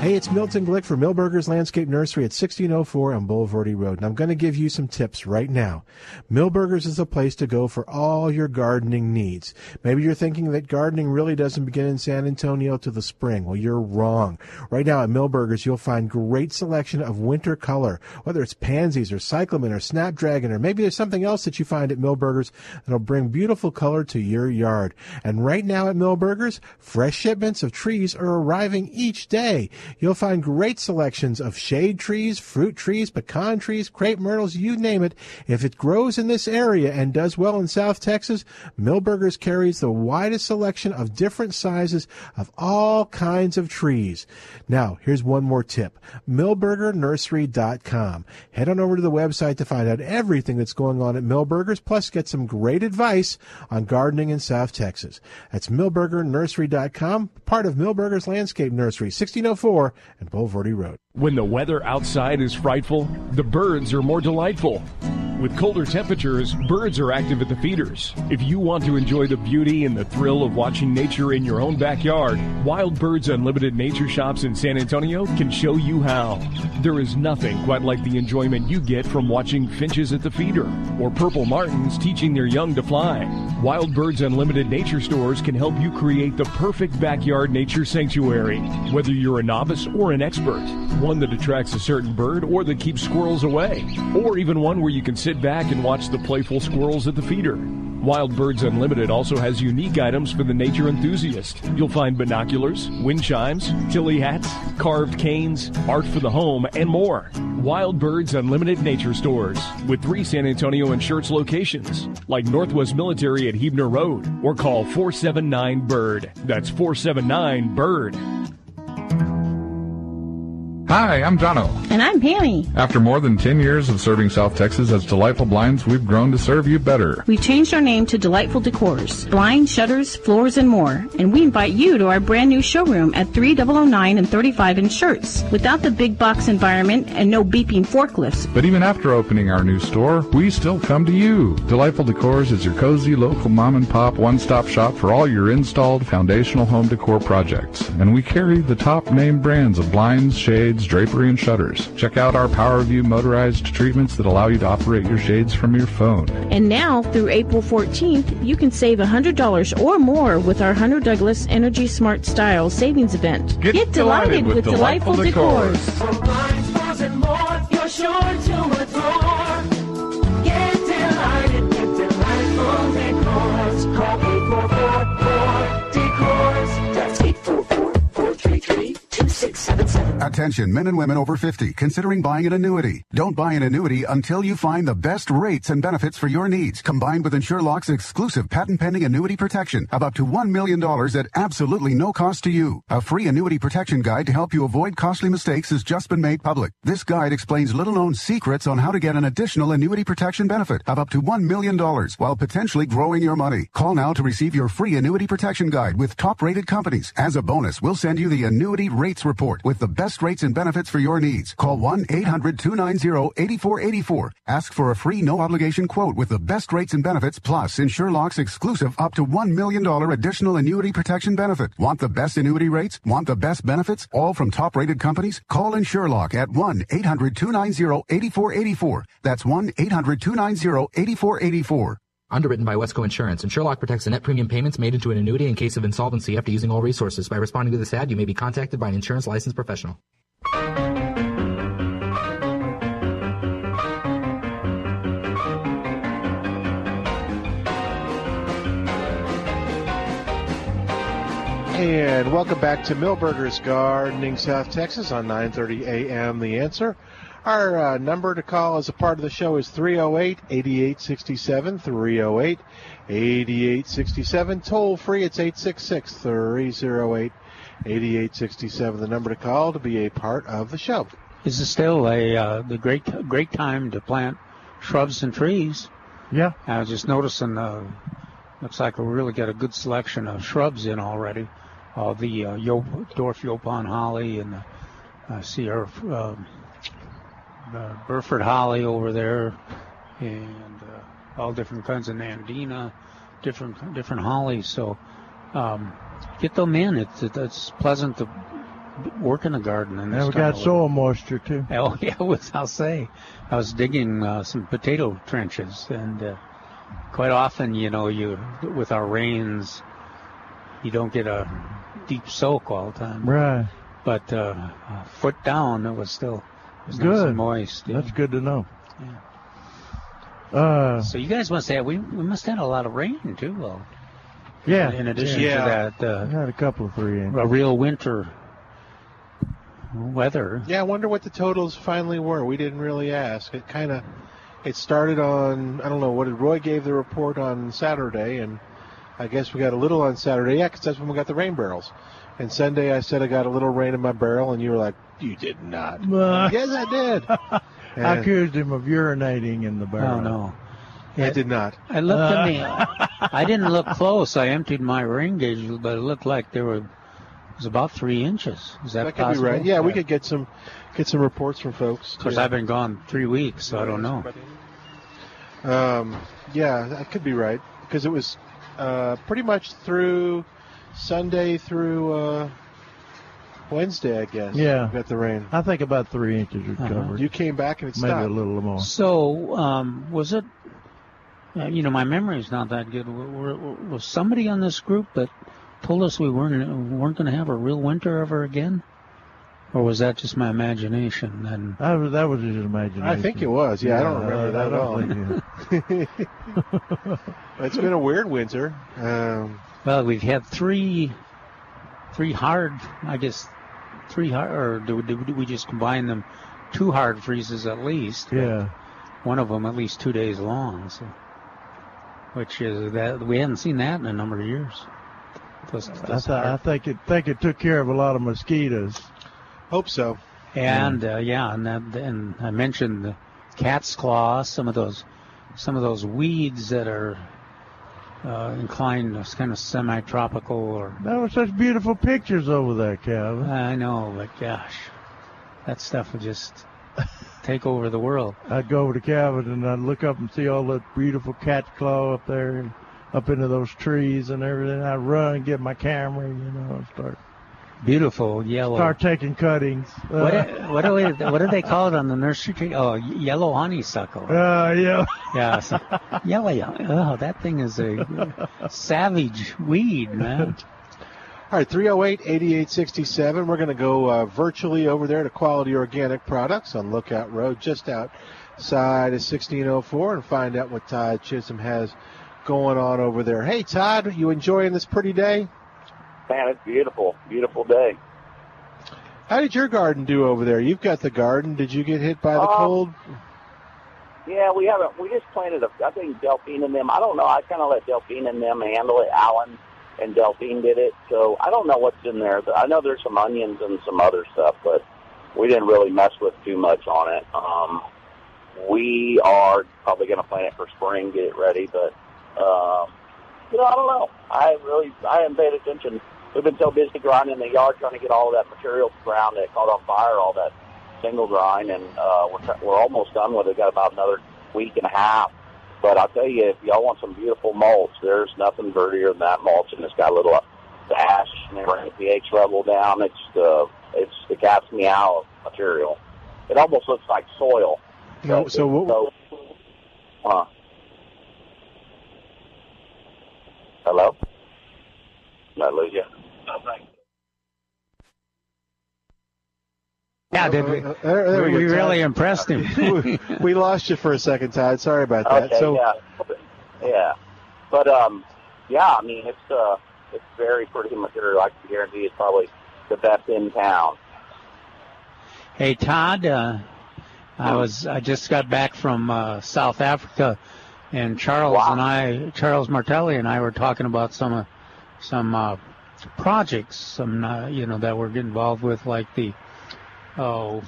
Hey, it's Milton Glick for Milberger's Landscape Nursery at sixteen oh four on Boulevardy Road, and I'm going to give you some tips right now. Milberger's is a place to go for all your gardening needs. Maybe you're thinking that gardening really doesn't begin in San Antonio till the spring. Well, you're wrong. Right now at Milberger's, you'll find great selection of winter color, whether it's pansies or cyclamen or snapdragon, or maybe there's something else that you find at Milberger's that'll bring beautiful color to your yard. And right now at Milberger's, fresh shipments of trees are arriving each day. You'll find great selections of shade trees, fruit trees, pecan trees, crepe myrtles, you name it. If it grows in this area and does well in South Texas, Milberger's carries the widest selection of different sizes of all kinds of trees. Now, here's one more tip. Milberger Nursery dot com. Head on over to the website to find out everything that's going on at Milberger's, plus get some great advice on gardening in South Texas. That's Milberger Nursery dot com, part of Milberger's Landscape Nursery, sixteen oh four and Boulevardy Road. When the weather outside is frightful, the birds are more delightful. With colder temperatures, birds are active at the feeders. If you want to enjoy the beauty and the thrill of watching nature in your own backyard, Wild Birds Unlimited Nature Shops in San Antonio can show you how. There is nothing quite like the enjoyment you get from watching finches at the feeder or purple martins teaching their young to fly. Wild Birds Unlimited Nature Stores can help you create the perfect backyard nature sanctuary, whether you're a novice or an expert, one that attracts a certain bird or that keeps squirrels away, or even one where you can sit back and watch the playful squirrels at the feeder. Wild Birds Unlimited also has unique items for the nature enthusiast. You'll find binoculars, wind chimes, tilly hats, carved canes, art for the home, and more. Wild Birds Unlimited Nature Stores, with three San Antonio and Schertz locations, like Northwest Military at Huebner Road, or call four seven nine B I R D. That's four seven nine B I R D. Hi, I'm Jono. And I'm Pammy. After more than ten years of serving South Texas as Delightful Blinds, we've grown to serve you better. We've changed our name to Delightful Decors, blinds, shutters, floors, and more. And we invite you to our brand new showroom at three thousand nine and thirty-five in Schertz, without the big box environment and no beeping forklifts. But even after opening our new store, we still come to you. Delightful Decors is your cozy, local mom and pop one-stop shop for all your installed foundational home decor projects. And we carry the top name brands of blinds, shades, drapery, and shutters. Check out our PowerView motorized treatments that allow you to operate your shades from your phone. And now, through April fourteenth, you can save one hundred dollars or more with our Hunter Douglas Energy Smart Style Savings Event. Get, Get delighted, delighted with, with Delightful, Delightful Decors. Decors. For blinds, floors, and more, you're sure to adore. Get delighted with Delightful Decors. Call eight four four, four, DECORS. That's eight four four, four three three. Attention, men and women over fifty considering buying an annuity. Don't buy an annuity until you find the best rates and benefits for your needs, combined with InsureLock's exclusive patent-pending annuity protection of up to one million dollars at absolutely no cost to you. A free annuity protection guide to help you avoid costly mistakes has just been made public. This guide explains little-known secrets on how to get an additional annuity protection benefit of up to one million dollars while potentially growing your money. Call now to receive your free annuity protection guide with top-rated companies. As a bonus, we'll send you the annuity rates report with the best rates and benefits for your needs. Call one eight hundred, two nine zero, eight four eight four. Ask for a free no-obligation quote with the best rates and benefits plus InsureLock's exclusive up to one million dollars additional annuity protection benefit. Want the best annuity rates? Want the best benefits? All from top-rated companies? Call InsureLock at one eight hundred, two nine zero, eight four eight four. That's one eight hundred, two nine zero, eight four eight four. Underwritten by Wesco Insurance, InsureLock protects the net premium payments made into an annuity in case of insolvency after using all resources. By responding to this ad, you may be contacted by an insurance licensed professional. And welcome back to Milberger's Gardening, South Texas on nine thirty a.m. The Answer. Our uh, number to call as a part of the show is three oh eight, eight eight six seven, three oh eight, eight eight six seven. Toll free, it's eight six six, three oh eight, eight eight six seven, the number to call to be a part of the show. This is still a uh, the great great time to plant shrubs and trees. Yeah. I was just noticing, uh, looks like we really got a good selection of shrubs in already. Uh, the uh, Dorf Yopon holly and the uh, Sierra uh, uh, Burford holly over there, and uh, all different kinds of Nandina, different different hollies. So um, get them in. It's it's pleasant to work in a garden. And yeah, we got soil moisture too. Oh yeah, was I'll say. I was digging uh, some potato trenches, and uh, quite often, you know, you with our rains, you don't get a deep soak all the time. Right. But uh, a foot down, it was still it was good. Nice and moist. Yeah. That's good to know. Yeah. Uh, so you guys must have, we, we must have had a lot of rain, too, though. Yeah. In, in addition yeah. to that. Uh, we had a couple of three inches. A real winter weather. Yeah, I wonder what the totals finally were. We didn't really ask. It kind of, it started on, I don't know, what did Roy gave the report on Saturday, and I guess we got a little on Saturday, yeah, because that's when we got the rain barrels. And Sunday I said I got a little rain in my barrel, and you were like, you did not. Uh, yes, I did. I accused him of urinating in the barrel. Oh, no. It, I did not. I looked uh. at me. I didn't look close. I emptied my rain gauge, but it looked like there were, it was about three inches. Is that, that possible? Could be right. Yeah, yeah, we could get some get some reports from folks. Of course, I've been gone three weeks, so I don't know. Um, yeah, that could be right, because it was... Uh, pretty much through Sunday through uh, Wednesday, I guess. Yeah. Got the rain. I think about three inches were covered. Uh-huh. You came back and it Maybe stopped. Maybe a little more. So um, was it, uh, you know, my memory's not that good. Were, were, was somebody on this group that told us we weren't weren't going to have a real winter ever again? Or was that just my imagination? And I, that was just imagination. I think it was. Yeah, yeah I don't remember I, that I at all. It's been a weird winter. Um, well, we've had three, three hard. I guess three hard. Or do, do, do we just combine them? Two hard freezes at least. Yeah. One of them at least two days long. So, which is that we haven't seen that in a number of years. Plus, plus I, th- I think it think it took care of a lot of mosquitoes. Hope so. And uh, yeah, and that, and I mentioned the cat's claw, some of those, some of those weeds that are uh, inclined, it's kind of semi-tropical. Or that was such beautiful pictures over there, Calvin. I know, but gosh, that stuff would just take over the world. I'd go over to Calvin and I'd look up and see all that beautiful cat's claw up there, and up into those trees and everything. I'd run and get my camera, you know, and start. Beautiful yellow. Start taking cuttings. What, uh, what, do we, what do they call it on the nursery tree? Oh, yellow honeysuckle. Oh, uh, yeah. Yeah. So, yellow. Oh, that thing is a savage weed, man. All right, three oh eight, eight eight six seven. We're going to go uh, virtually over there to Quality Organic Products on Lookout Road, just outside of sixteen oh four, and find out what Todd Chisholm has going on over there. Hey, Todd, you enjoying this pretty day? Man, it's beautiful, beautiful day. How did your garden do over there? You've got the garden. Did you get hit by the um, cold? Yeah, we haven't. We just planted, a, I think, Delphine and them. I don't know. I kind of let Delphine and them handle it. Alan and Delphine did it. So I don't know what's in there. I know there's some onions and some other stuff, but we didn't really mess with too much on it. Um, we are probably going to plant it for spring, get it ready. But, uh, you know, I don't know. I really I haven't paid attention. We've been so busy grinding the yard, trying to get all of that material to ground that caught on fire, all that single grind, and uh, we're, we're almost done with it. We've got about another week and a half. But I'll tell you, if y'all want some beautiful mulch, there's nothing dirtier than that mulch, and it's got a little uh, ash and everything, pH level down. It's the it's the cat's meow material. It almost looks like soil. No, so, so what? So, uh, Hello? Did I lose you? Yeah, did we? Uh, uh, we, we really impressed him. we, we lost you for a second, Todd. Sorry about that. Okay, so, yeah. yeah. But, um, yeah, I mean, it's uh, it's very pretty material. I can guarantee it's probably the best in town. Hey, Todd, uh, I was I just got back from uh, South Africa, and Charles wow. and I, Charles Martelli and I were talking about some uh, some uh, projects, some uh, you know that we're getting involved with, like the oh,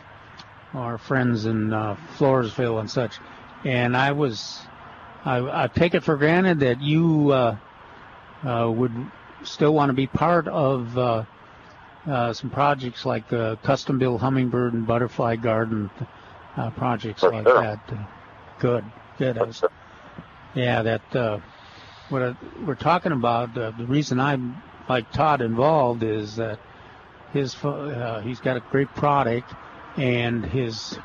our friends in uh, Floresville and such. And I was I, I take it for granted that you uh, uh, would still want to be part of. Uh, Uh, some projects like the custom-built hummingbird and butterfly garden uh, projects For like sure. that. Uh, good, good. Was, sure. Yeah, that uh, what I, we're talking about. Uh, the reason I'm like Todd involved is that his uh, he's got a great product and his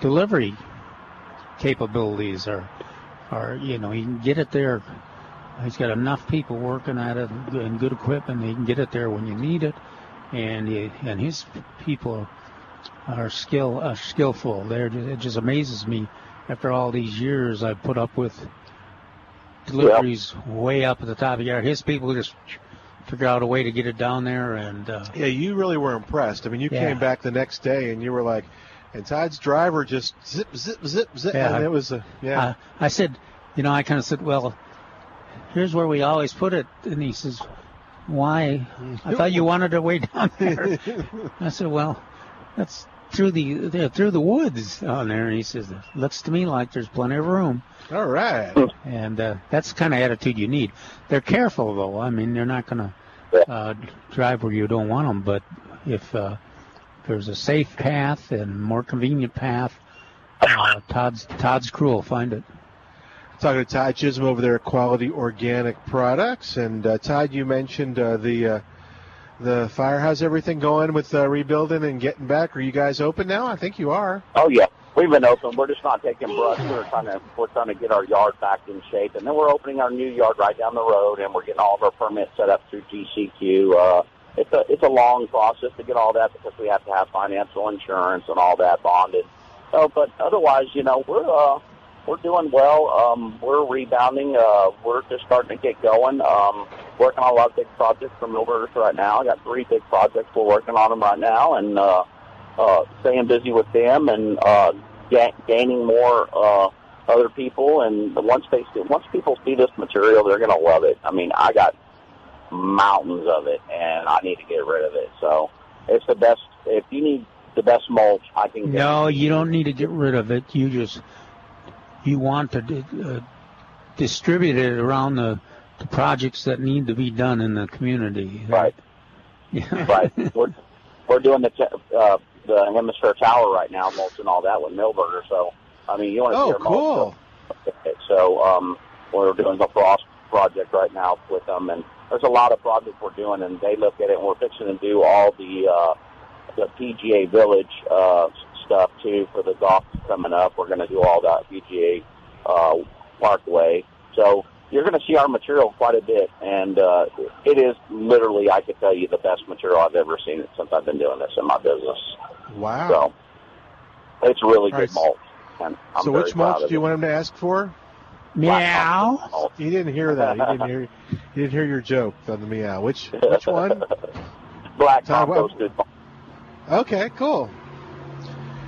delivery capabilities are are you know he can get it there. He's got enough people working at it and good equipment. He can get it there when you need it. And he, and his people are skill are skillful. They're, it just amazes me. After all these years, I've put up with deliveries yep. way up at the top of the yard. His people just figure out a way to get it down there. And uh, yeah, you really were impressed. I mean, you yeah. came back the next day and you were like, and Todd's driver just zip zip zip zip. Yeah, and it was a, yeah. Uh, I said, you know, I kind of said, well, here's where we always put it, and he says. Why? I thought you wanted to way down there. I said, well, that's through the through the woods down there. And he says, it looks to me like there's plenty of room. All right. And uh, that's the kind of attitude you need. They're careful, though. I mean, they're not going to uh, drive where you don't want them. But if uh, there's a safe path and more convenient path, uh, Todd's, Todd's crew will find it. Talking to Todd Chisholm over there at Quality Organic Products. And, uh, Todd, you mentioned uh, the uh, the fire. How's everything going with uh, rebuilding and getting back? Are you guys open now? I think you are. Oh, yeah. We've been open. We're just not taking brush. We're trying to, we're trying to get our yard back in shape. And then we're opening our new yard right down the road, and we're getting all of our permits set up through G C Q. Uh, it's a, it's a long process to get all that because we have to have financial insurance and all that bonded. So, but otherwise, you know, we're... Uh, We're doing well. Um, we're rebounding. Uh, we're just starting to get going. Um, working on a lot of big projects for Milberger's right now. I got three big projects. We're working on them right now, and uh, uh, staying busy with them, and uh, ga- gaining more uh, other people. And once they see, once people see this material, they're gonna love it. I mean, I got mountains of it, and I need to get rid of it. So it's the best. If you need the best mulch, I can. Get no, it. You don't need to get rid of it. You just You want to uh, distribute it around the, the projects that need to be done in the community. Right. Yeah. Right. We're, we're doing the te- uh, the hemisphere tower right now, mulching all that with Milberger. So, I mean, you want to oh, hear cool. mulch. So um, we're doing the frost project right now with them. And there's a lot of projects we're doing, and they look at it, and we're fixing to do all the, uh, the P G A Village uh stuff too for the golf coming up. We're going to do all that P G A uh, Parkway. So you're going to see our material quite a bit, and uh, it is literally, I could tell you, the best material I've ever seen since I've been doing this in my business. Wow! So it's really nice. Good mulch. And I'm so which mulch do you want him to ask for? Meow. He didn't hear that. He didn't hear. He didn't hear your joke on the meow. Which which one? Black composted. Okay, cool.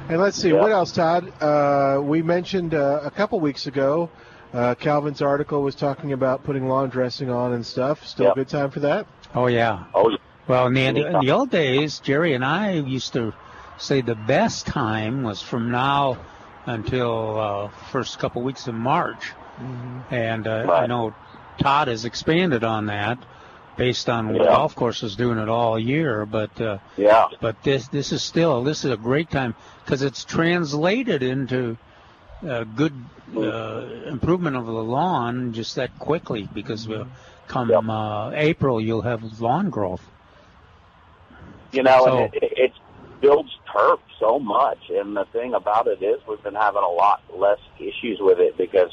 And let's see, yeah. what else, Todd? Uh, we mentioned uh, a couple weeks ago, uh, Calvin's article was talking about putting lawn dressing on and stuff. Still yep. a good time for that? Oh, yeah. Oh, yeah. Well, in the, in the old days, Jerry and I used to say the best time was from now until uh, first couple weeks of March. Mm-hmm. And uh, right. I know Todd has expanded on that based on what yeah. golf courses doing it all year, but uh, yeah. but this this is still this is a great time because it's translated into a good uh, improvement of the lawn just that quickly. Because we'll come yep. uh, April, you'll have lawn growth. You know, so, and it, it builds turf so much, and the thing about it is we've been having a lot less issues with it because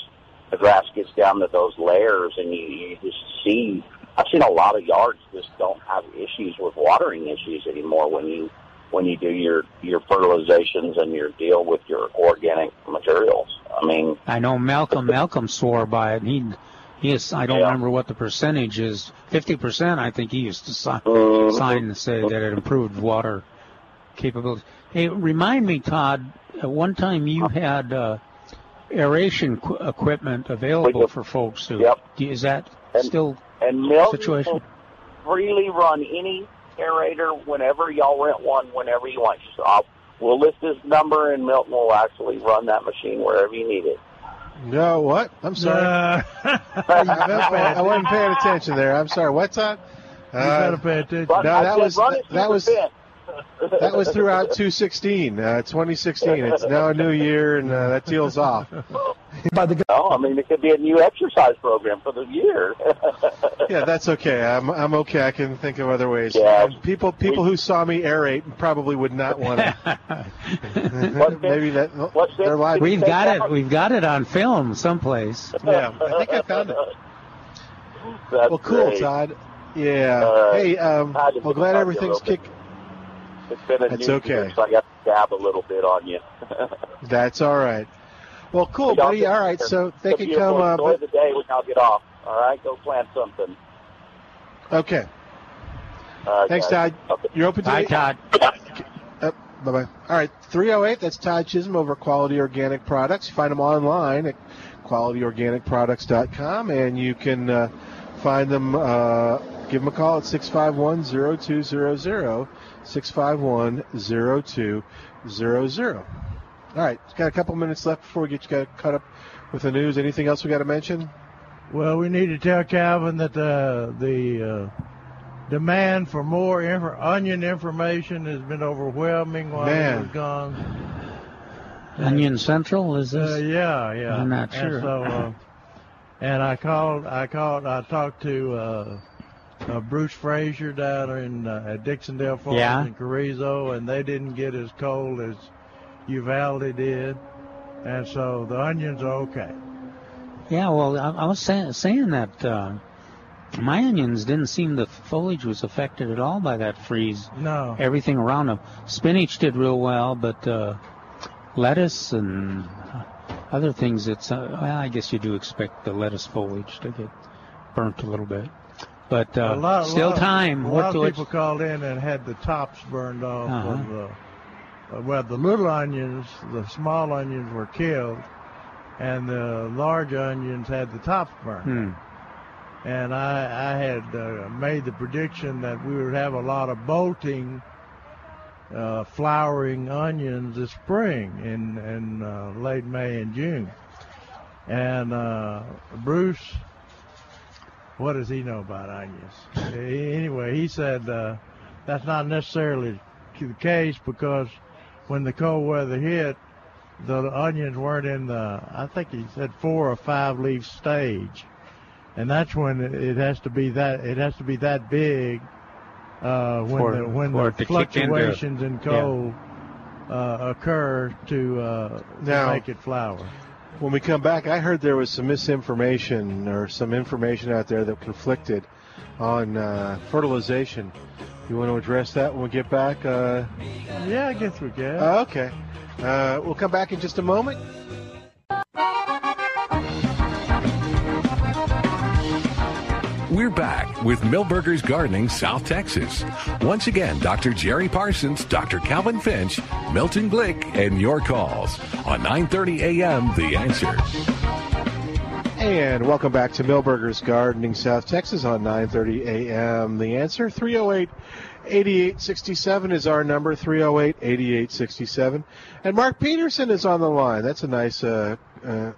the grass gets down to those layers, and you, you just see. I've seen a lot of yards just don't have issues with watering issues anymore when you when you do your, your fertilizations and your deal with your organic materials. I mean, I know Malcolm Malcolm swore by it. He yes, I don't yeah. remember what the percentage is. Fifty percent, I think he used to sign mm-hmm. sign and say that it improved water capability. Hey, remind me, Todd. At one time you had uh, aeration qu- equipment available for folks. Who, yep. Is that and, still and Milton situation? And freely run any aerator whenever y'all rent one, whenever you want. So I'll, we'll list this number, and Milton will actually run that machine wherever you need it. No, what? I'm sorry. Uh, I wasn't paying attention there. I'm sorry. What's that? You uh, gotta pay attention. No, that was that, that was. That was throughout two sixteen, uh, twenty sixteen. It's now a new year, and uh, that deal's off. By the well, I mean, it could be a new exercise program for the year. Yeah, that's okay. I'm I'm okay. I can think of other ways. Yeah. People people who saw me aerate probably would not want to. Maybe that. What's their lives. We've got it. We've got it on film someplace. Yeah, I think I found it. That's well, cool, great. Todd. Yeah. Uh, hey, um, well, glad everything's kick. It's been a That's new okay. year, so I got to dab a little bit on you. That's all right. Well, cool, buddy. Get, all right, so they can come up. Enjoy the day when I'll get off. All right, go plant something. Okay. Right, thanks, guys. Todd. Okay. You're open to Bye, Todd. Oh, bye-bye. All right, three oh eight, that's Todd Chisholm over at Quality Organic Products. You find them online at quality organic products dot com, and you can uh, find them, uh, give them a call at six five one, zero two zero zero. six five one, zero two zero zero. All right, got a couple minutes left before we get you caught up with the news. Anything else we got to mention? Well, we need to tell Calvin that uh, the uh, demand for more inf- onion information has been overwhelming while Man. he was gone. Onion Central, is this? Uh, yeah, yeah. I'm not sure. And, so, uh, and I called, I called, I talked to... Uh, Uh, Bruce Frazier down in uh, at Dixondale Farms yeah. in Carrizo, and they didn't get as cold as Uvalde did, and so the onions are okay. Yeah, well, I, I was say, saying that uh, my onions didn't seem the foliage was affected at all by that freeze. No. Everything around them. Spinach did real well, but uh, lettuce and other things, it's, uh, well, I guess you do expect the lettuce foliage to get burnt a little bit. But uh, a lot, still lot, time. A lot what of people it? called in and had the tops burned off. Uh-huh. Of the, well, the little onions, the small onions were killed, and the large onions had the tops burned. Hmm. And I, I had uh, made the prediction that we would have a lot of bolting, uh, flowering onions this spring in, in uh, late May and June. And uh, Bruce... What does he know about onions? Anyway, he said uh, that's not necessarily the case because when the cold weather hit, the onions weren't in the, I think he said four or five leaf stage, and that's when it has to be that it has to be that big uh, when for, the when the fluctuations in cold yeah. uh, occur to, uh, now, to make it flower. When we come back, I heard there was some misinformation or some information out there that conflicted on uh, fertilization. You want to address that when we get back? Uh... Yeah, I guess we can. Uh, okay. Uh, we'll come back in just a moment. We're back with Milberger's Gardening South Texas. Once again, Doctor Jerry Parsons, Doctor Calvin Finch, Milton Glick, and your calls on nine thirty a.m. The Answer. And welcome back to Milberger's Gardening South Texas on nine thirty a.m. The Answer. three oh eight, eighty-eight sixty-seven is our number, three oh eight, eighty-eight sixty-seven. And Mark Peterson is on the line. That's a nice... Uh, uh,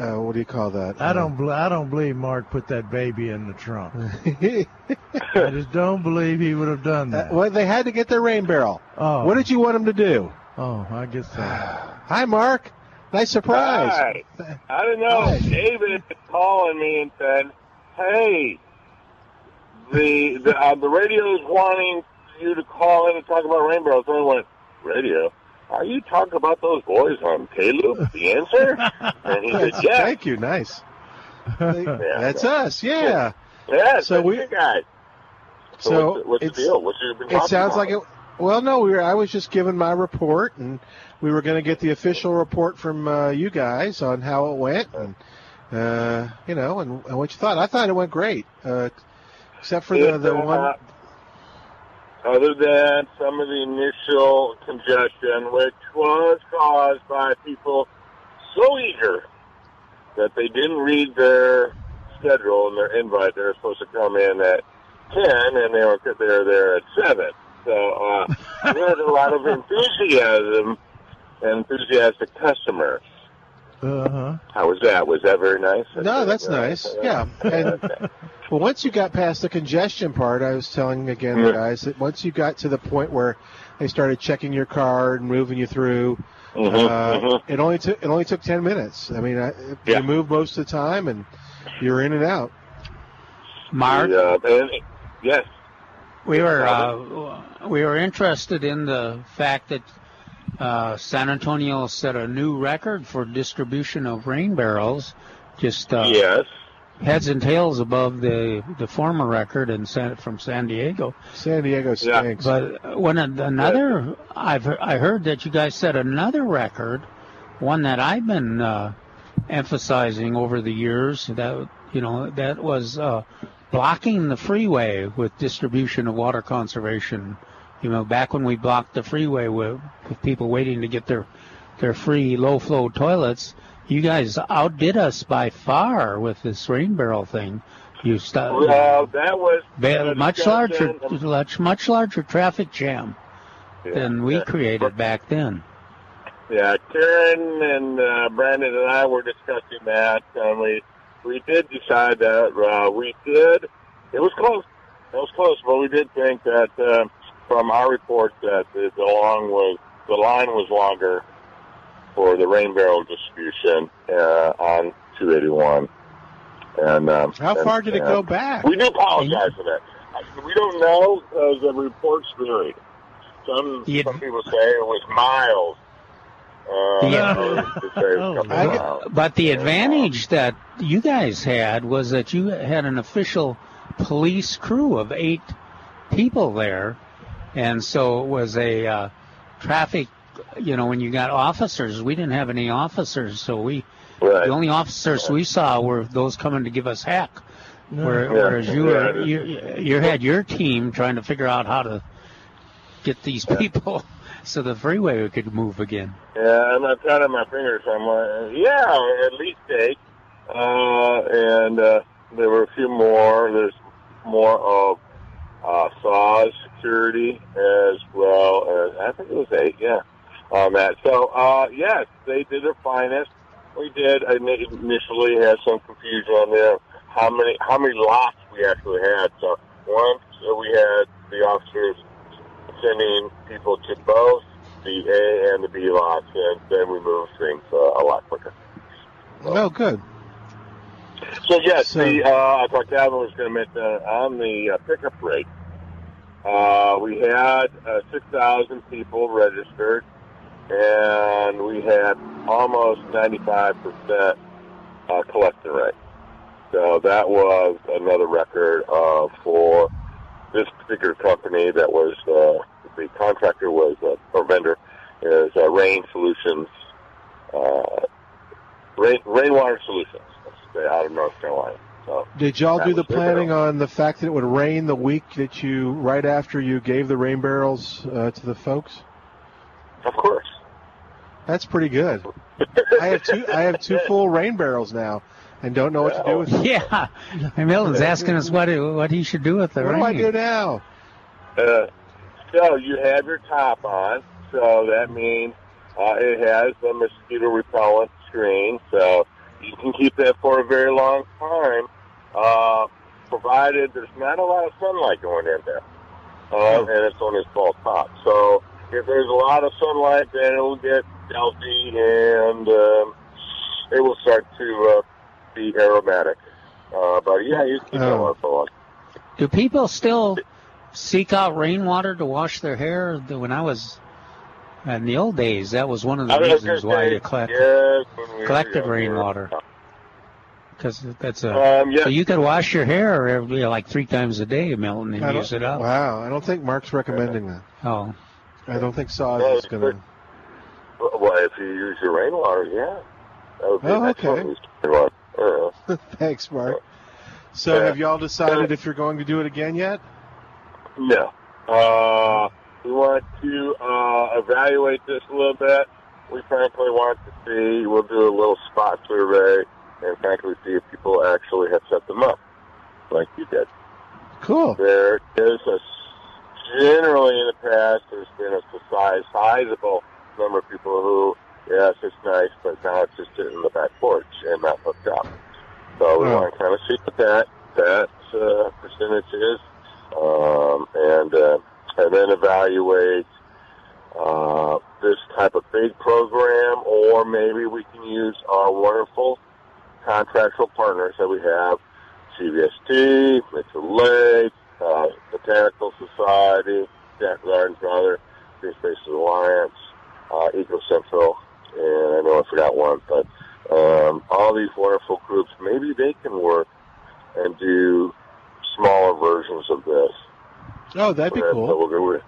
Uh, what do you call that? I don't. Bl- I don't believe Mark put that baby in the trunk. I just don't believe he would have done that. Uh, well, they had to get their rain barrel. Oh. What did you want him to do? Oh, I guess so. Hi, Mark. Nice surprise. Hi. I don't know. Hi. David is calling me and said, "Hey, the the, uh, the radio is wanting you to call in and talk about rain barrels." So I went, "Radio? Are you talking about those boys on Caleb, The Answer?" And he said, "Yeah." Thank you. Nice. They, yeah, that's yeah. us, yeah. Yeah, so we guys. So, so what's, what's it's, the deal? What's your been talking It sounds about? like it. Well, no, we were. I was just giving my report, and we were going to get the official report from uh, you guys on how it went, and uh, you know, and, and what you thought. I thought it went great, uh, except for the, the one. Uh, other than some of the initial congestion, which was caused by people so eager that they didn't read their schedule and their invite. They were supposed to come in at ten, and they were they were there at seven. So uh, we had a lot of enthusiasm and enthusiastic customers. Uh-huh. How was that? Was that very nice? No, that's uh, nice. Uh, yeah. And, okay. Well, once you got past the congestion part, I was telling again mm-hmm. the guys that once you got to the point where they started checking your card and moving you through, mm-hmm, uh, mm-hmm. it only took it only took ten minutes. I mean, I, yeah. you moved most of the time, and you're in and out. Mark, the, uh, and, yes. We were uh, we were interested in the fact that uh, San Antonio set a new record for distribution of rain barrels, just uh, yes. heads and tails above the, the former record and sent it from San Diego. San Diego stinks. Yeah. But when another, I've I heard that you guys set another record, one that I've been uh, emphasizing over the years. That you know that was. Uh, Blocking the freeway with distribution of water conservation. You know, back when we blocked the freeway with, with people waiting to get their, their free low-flow toilets, you guys outdid us by far with this rain barrel thing. You st- well, that was ba- much larger, much much larger traffic jam yeah, than we yeah. created back then. Yeah, Karen and uh, Brandon and I were discussing that, and we. We did decide that uh, we did. It was close. It was close, but we did think that uh, from our report that the, the long was the line was longer for the rain barrel distribution uh, on two eighty-one. And um, how and, far did and, it go back? We do apologize for that. We don't know because the reports varied. Some You'd... some people say it was miles. Uh, yeah. I, but the advantage that you guys had was that you had an official police crew of eight people there, and so it was a uh, traffic, you know, when you got officers, we didn't have any officers, so we, right. the only officers yeah. we saw were those coming to give us heck, yeah. whereas yeah. you, were, yeah. you, you had your team trying to figure out how to get these yeah. people. So the freeway could move again. Yeah, I'm not counting my fingers. I'm like, yeah, at least eight. Uh, and uh, there were a few more. There's more of uh, S A W's security as well as, I think it was eight, yeah, on that. So, uh, yes, they did their finest. We did initially have some confusion on there how many, how many lots we actually had. So once we had the officers sending people to both the A and the B lots, and then we move things uh, a lot quicker. So. Oh, good. So, yes, so, the, uh, I thought Calvin was going to mention uh, on the uh, pickup rate, uh, we had uh, six thousand people registered, and we had almost ninety-five percent uh, collector rate. So that was another record uh, for this particular company that was uh, the contractor was uh, or vendor is uh, Rain Solutions, uh, Rain Rainwater Solutions. That's out of North Carolina. So did y'all do the planning on the fact that it would rain the week that you right after you gave the rain barrels uh, to the folks? Of course. That's pretty good. I have two. I have two full rain barrels now. And don't know what to do with it. Yeah. And Milton's asking us what he, what he should do with it. What rain. do I do now? Uh, so you have your top on, so that means uh, it has a mosquito repellent screen, so you can keep that for a very long time, uh, provided there's not a lot of sunlight going in there. Uh, and it's on its ball top. So if there's a lot of sunlight, then it'll get healthy, and um, it will start to... Uh, be aromatic, uh, but yeah, you keep that one for a while. Do people still seek out rainwater to wash their hair? When I was in the old days, that was one of the reasons why you collect, yes, collected rainwater. Because that's a. Um, yeah. So you could wash your hair every, like three times a day, Milton, and use it up. Wow, I don't think Mark's recommending that. Oh, I don't think so. No, is going to. Well, if you use your rainwater, yeah. That would be oh, okay. What yeah. Thanks, Mark. So, yeah. Have y'all decided yeah. if you're going to do it again yet? No. Uh, we want to uh, evaluate this a little bit. We frankly want to see. We'll do a little spot survey. And frankly, see if people actually have set them up like you did. Cool. There is a, generally in the past, there's been a size, sizable number of people who, yes, it's nice, but now it's just sitting in the back porch and not hooked up. So we yeah. want to kind of see what that, that uh, percentage is um, and, uh, and then evaluate uh, this type of big program, or maybe we can use our wonderful contractual partners that we have, C V S T, Mitchell Lake, uh, Botanical Society, Jack Gardens, rather, Green Spaces Alliance, uh, Eco Central, and I know I forgot one, but um, all these wonderful groups, maybe they can work and do smaller versions of this. Oh, that'd be and cool. So we're going to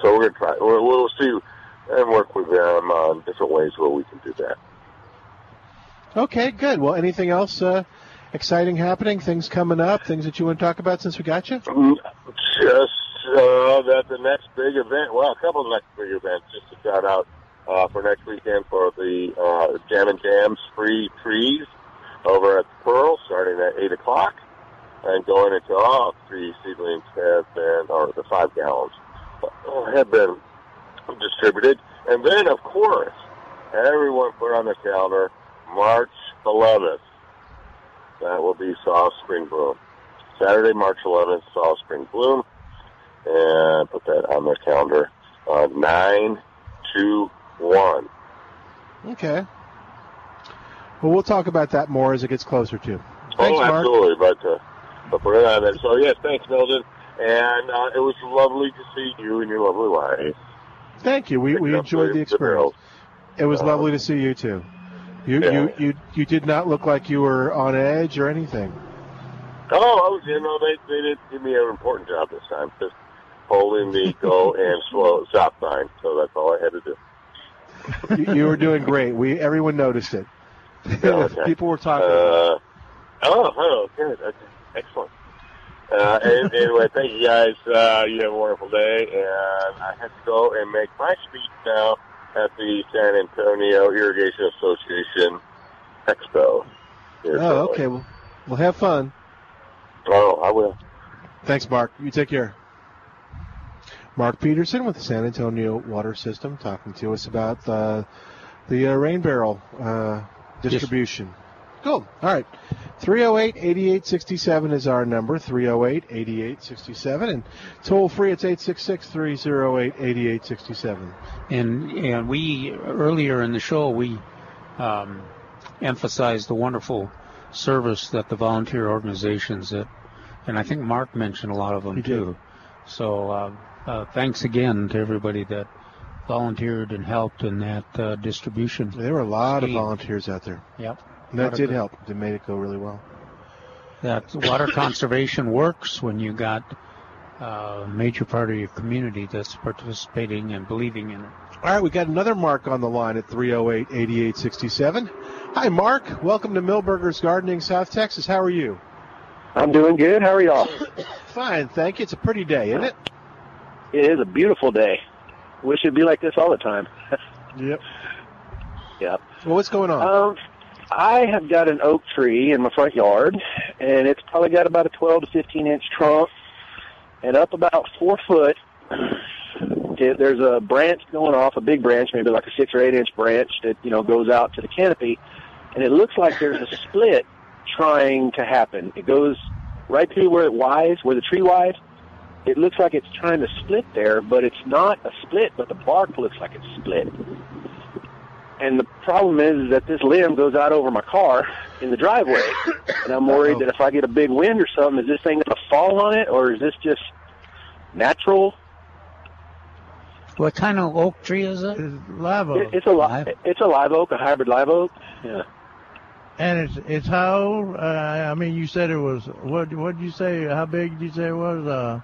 so we're try. We'll, we'll see and work with them on different ways where we can do that. Okay, good. Well, anything else uh, exciting happening? Things coming up? Things that you want to talk about since we got you? Just uh, that the next big event, well, a couple of next big events, just to shout out uh, for next weekend for the uh, Jam and Jams Free Trees over at the Pearl, starting at eight o'clock, and going into all three seedlings have been, or the five gallons, have been distributed. And then, of course, everyone put on their calendar, March eleventh, that will be Saw Spring Bloom. Saturday, March eleventh, Saw Spring Bloom. And put that on their calendar. Uh, nine to one. Okay. Well, we'll talk about that more as it gets closer, too. Thanks, oh, absolutely. Mark. But, uh, but put it on there. So, yes, thanks, Milton. And uh, it was lovely to see you and your lovely wife. Thank you. We, we enjoyed the experience. It was um, lovely to see you, too. You, yeah. you you you did not look like you were on edge or anything. Oh, you know, they, they did give me an important job this time, just holding the go and slow stop sign. So that's all I had to do. you, you were doing great. We everyone noticed it. Oh, okay. People were talking. Uh, oh, hello, good, okay. Excellent. Uh, anyway, thank you guys. Uh, you have a wonderful day, and I have to go and make my speech now at the San Antonio Irrigation Association Expo. Here's oh, okay. Well, well, have fun. Oh, I will. Thanks, Mark. You take care. Mark Peterson with the San Antonio Water System talking to us about uh, the uh, rain barrel uh, distribution. Yes. Cool. All right. three oh eight, eighty-eight sixty-seven is our number, three oh eight, eighty-eight sixty-seven, and toll-free, it's eight six six, three oh eight, eighty-eight sixty-seven. And and we, earlier in the show, we um, emphasized the wonderful service that the volunteer organizations, that, and I think Mark mentioned a lot of them, too. So uh, uh, thanks again to everybody that volunteered and helped in that uh, distribution. There were a lot scheme. of volunteers out there. Yep. And that did help. It made it go really well. That water conservation works when you got uh, a major part of your community that's participating and believing in it. All right, we got another Mark on the line at three oh eight, eighty-eight sixty-seven. Hi, Mark. Welcome to Milberger's Gardening, South Texas. How are you? I'm doing good. How are y'all? Fine, thank you. It's a pretty day, isn't it? It is a beautiful day. Wish it'd be like this all the time. Yep. Yep. Well, what's going on? Um, I have got an oak tree in my front yard, and it's probably got about a twelve to fifteen inch trunk, and up about four foot, there's a branch going off, a big branch, maybe like a six or eight inch branch that, you know, goes out to the canopy, and it looks like there's a split trying to happen. It goes right through where it wides, where the tree wides. It looks like it's trying to split there, but it's not a split, but the bark looks like it's split. And the problem is that this limb goes out over my car in the driveway, and I'm worried that if I get a big wind or something, is this thing going to fall on it, or is this just natural? What kind of oak tree is it? Live oak. It, it's a live. It's a live oak, a hybrid live oak. Yeah. And it's it's how old? Uh, I mean, you said it was, what What did you say, how big did you say it was? Uh,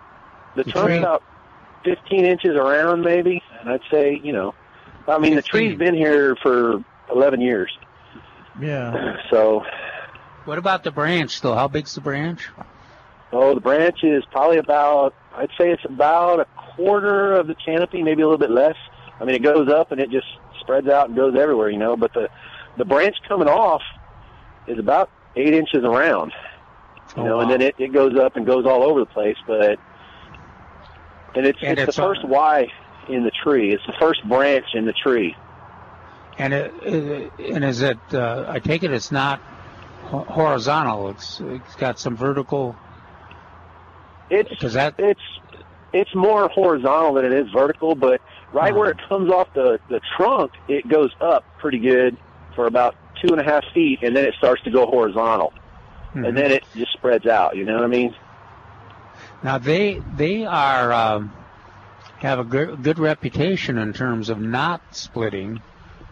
the trunk's about fifteen inches around, maybe, and I'd say, you know, I mean, the tree's been here for eleven years. Yeah. So. What about the branch, though? How big's the branch? Oh, the branch is probably about, I'd say it's about a quarter of the canopy, maybe a little bit less. I mean, it goes up and it just spreads out and goes everywhere, you know, but the, the branch coming off is about eight inches around, you oh, know, wow. and then it, it goes up and goes all over the place, but, and it's, and it's, it's the first Y in the tree. It's the first branch in the tree. And it, it and is it, uh, I take it it's not horizontal, it's, it's got some vertical. It's, that... it's, it's more horizontal than it is vertical, but right oh. where it comes off the, the trunk, it goes up pretty good for about two and a half feet, and then it starts to go horizontal. Mm-hmm. And then it just spreads out, you know what I mean? Now, they they are um, have a good, good reputation in terms of not splitting.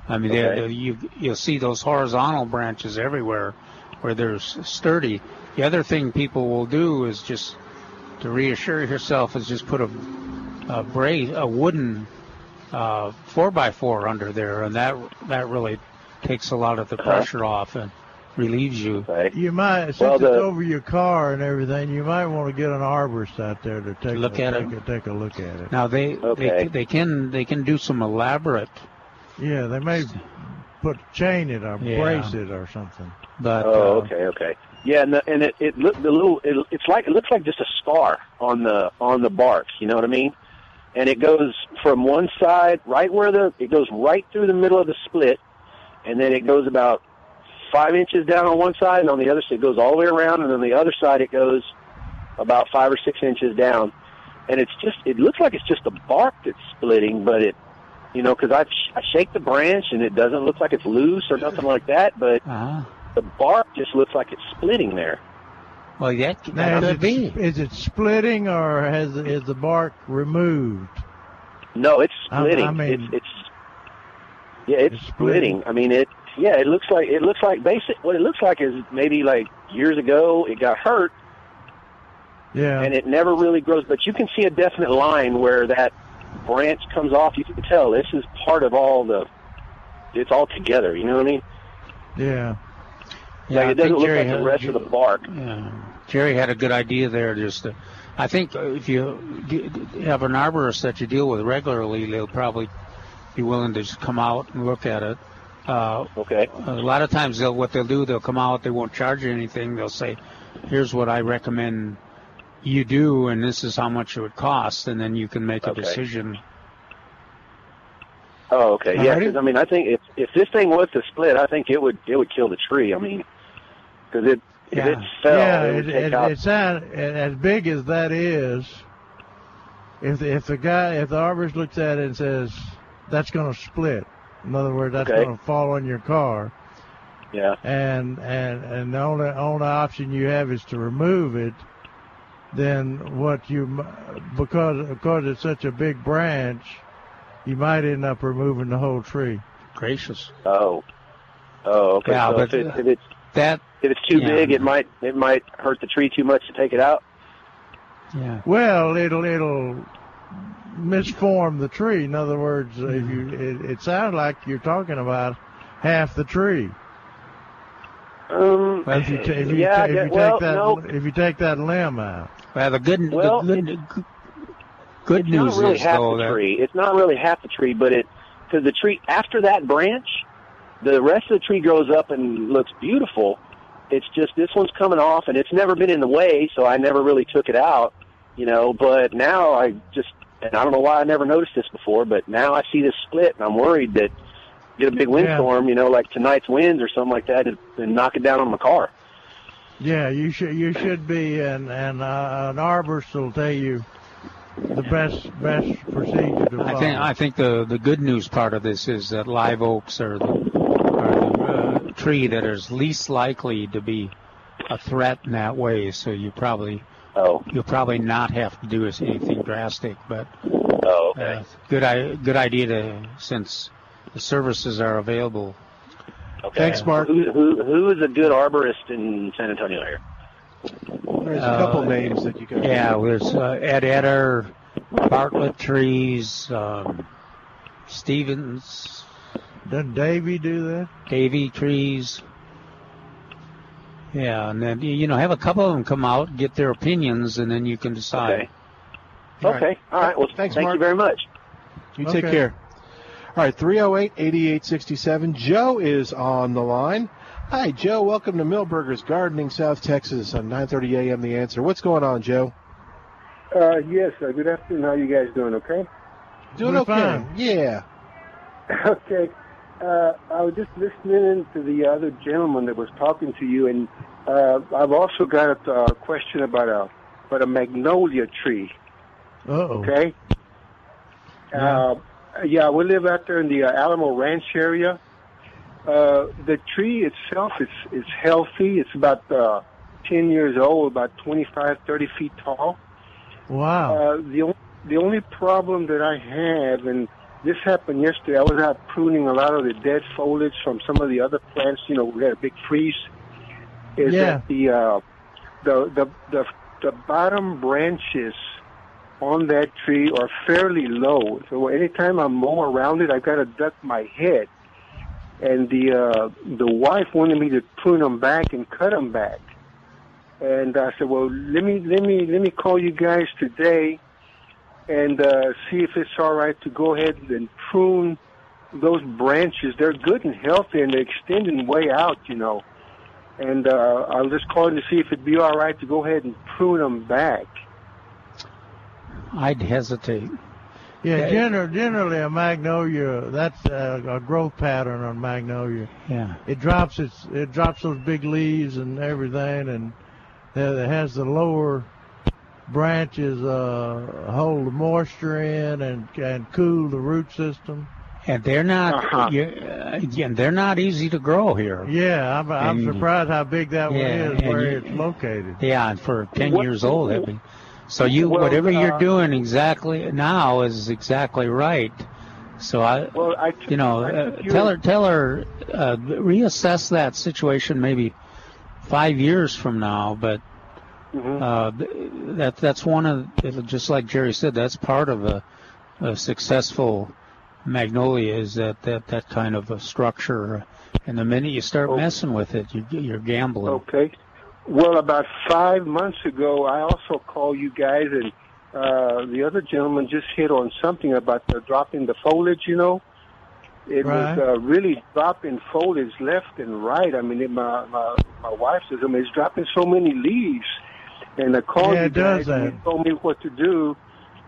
I mean, okay. they, they, you, you'll see those horizontal branches everywhere where they're sturdy. The other thing people will do is just, to reassure yourself, is just put a, a brace, a wooden uh, four by four under there, and that that really takes a lot of the pressure off and relieves you. Okay. You might, since well, the, it's over your car and everything, you might want to get an arborist out there to take, look a, at take, it. take a look at it. Now, they, okay. they they can they can do some elaborate... Yeah, they may put a chain in or yeah. brace it or something. But, oh, uh, okay, okay. Yeah, and, the, and it it look, the little it, it's like it looks like just a scar on the on the bark. You know what I mean? And it goes from one side, right where the it goes right through the middle of the split, and then it goes about five inches down on one side, and on the other side it goes all the way around, and on the other side it goes about five or six inches down, and it's just it looks like it's just the bark that's splitting, but it. You know, because I, sh- I shake the branch, and it doesn't look like it's loose or nothing like that, but uh-huh. the bark just looks like it's splitting there. Well, that, that now, could be. Is it splitting, or has is the bark removed? No, it's splitting. I, I mean, it's, it's yeah, it's, it's splitting. splitting. I mean, it yeah, it looks like it looks like basic. What it looks like is maybe like years ago it got hurt. Yeah, and it never really grows, but you can see a definite line where that branch comes off. You can tell this is part of all the it's all together, you know what I mean? Yeah, yeah, like it doesn't look Jerry like the rest had, of the bark. Yeah. Jerry had a good idea there. Just to, I think if you have an arborist that you deal with regularly, they'll probably be willing to just come out and look at it. Uh, okay. A lot of times they'll what they'll do, they'll come out, they won't charge you anything. They'll say, here's what I recommend you do, and this is how much it would cost, and then you can make a okay. decision. Oh, okay, all yeah. Right? Cause, I mean, I think if if this thing was to split, I think it would it would kill the tree. I mean, because it yeah. if it fell, yeah, it, would it, take it out. It's not, as big as that is. If if the guy if the arborist looks at it and says that's going to split, in other words, that's okay. going to fall on your car. Yeah. And and and the only only option you have is to remove it. Then what you, because because it's such a big branch, you might end up removing the whole tree. Gracious. Oh, oh, okay. Yeah, so but if, it, if it's that if it's too yeah. big, it might it might hurt the tree too much to take it out. Yeah. Well, it'll it'll misform the tree. In other words, mm-hmm. if you it, it sounds like you're talking about half the tree. Um, if you, t- if you, yeah, t- if you take well, that, no. if you take that limb out, well, the good, well, the good, it, good it's news not really is half though, the that... tree. It's not really half the tree, but it because the tree after that branch, the rest of the tree grows up and looks beautiful. It's just this one's coming off, and it's never been in the way, so I never really took it out, you know. But now I just, and I don't know why I never noticed this before, but now I see this split, and I'm worried that. Get a big windstorm, yeah. you know, like tonight's winds or something like that, and, and knock it down on my car. Yeah, you should you should be, and and uh, an arborist will tell you the best best procedure to follow. I think I think the, the good news part of this is that live oaks are the, are the uh, tree that is least likely to be a threat in that way. So you probably oh. you'll probably not have to do anything drastic, but oh, okay. uh, good good idea to since. The services are available. Okay. Thanks, Mark. Who, who, who is a good arborist in San Antonio here? There's a couple uh, names that you can. Yeah, remember. There's uh, Ed Eder, Bartlett Trees, um, Stevens. Doesn't Davy do that? Davy Trees. Yeah, and then, you know, have a couple of them come out, get their opinions, and then you can decide. Okay. All right. Okay. All right. Well, thanks, Thank Mark. you very much. You okay. take care. All right, three oh eight, eighty-eight sixty-seven. Joe is on the line. Hi, Joe. Welcome to Milberger's Gardening, South Texas on nine thirty a.m. The Answer. What's going on, Joe? Uh, yes, sir. Good afternoon. How are you guys doing, okay? Doing We're okay. Fine. Yeah. Okay. Uh, I was just listening to the other gentleman that was talking to you, and uh, I've also got a uh, question about a, about a magnolia tree. Uh-oh. Okay? Yeah. Uh, yeah, we live out there in the uh, Alamo Ranch area. Uh, the tree itself is, is healthy. It's about uh, ten years old, about twenty-five, thirty feet tall. Wow. Uh, the, o- the only problem that I have, and this happened yesterday, I was out pruning a lot of the dead foliage from some of the other plants. You know, we had a big freeze. Is yeah. that the, uh, the, the, the, the bottom branches on that tree are fairly low. So anytime I mow around it, I've got to duck my head. And the uh, the wife wanted me to prune them back and cut them back, and I said, "Well, let me let me let me call you guys today, and uh, see if it's all right to go ahead and prune those branches. They're good and healthy, and they're extending way out, you know. And uh, I was just calling to see if it'd be all right to go ahead and prune them back." I'd hesitate. Yeah, generally, generally a magnolia, that's a, a growth pattern on magnolia. Yeah. It drops its, it drops those big leaves and everything, and it has the lower branches uh, hold the moisture in and and cool the root system. And they're not, uh-huh. you, again, they're not easy to grow here. Yeah, I'm, I'm surprised how big that yeah, one is where you, it's located. Yeah, and for ten what, years old, that'd be. So you, well, whatever you're uh, doing exactly now is exactly right. So I, well, I took, you know, I uh, tell her, tell her, uh, reassess that situation maybe five years from now. But mm-hmm. uh, that that's one of, just like Jerry said, that's part of a, a successful magnolia is that, that that kind of a structure. And the minute you start okay. messing with it, you, you're gambling. Okay. Well, about five months ago, I also called you guys, and uh, the other gentleman just hit on something about the dropping the foliage, you know. It right. was uh, really dropping foliage left and right. I mean, it, my, my my wife says, I mean, it's dropping so many leaves. And I called yeah, you guys, and you told me what to do.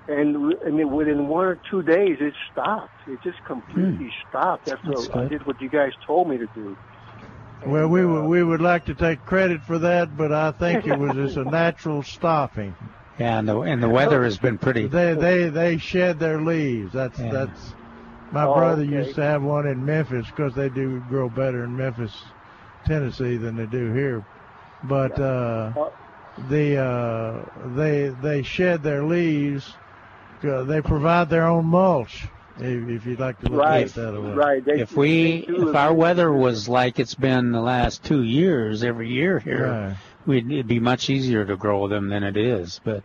And, and it, within one or two days, it stopped. It just completely mm. stopped after I did what you guys told me to do. Well, we would we would like to take credit for that, but I think it was just a natural stopping. Yeah, and the and the weather has been pretty. They they they shed their leaves. That's yeah. that's. My oh, brother okay. used to have one in Memphis because they do grow better in Memphis, Tennessee than they do here, but uh, the uh, they they shed their leaves. Uh, they provide their own mulch. If you'd like to look right. at that way. Right. They, if we, if our weather was like it's been the last two years, every year here, right. we'd, it'd be much easier to grow them than it is. But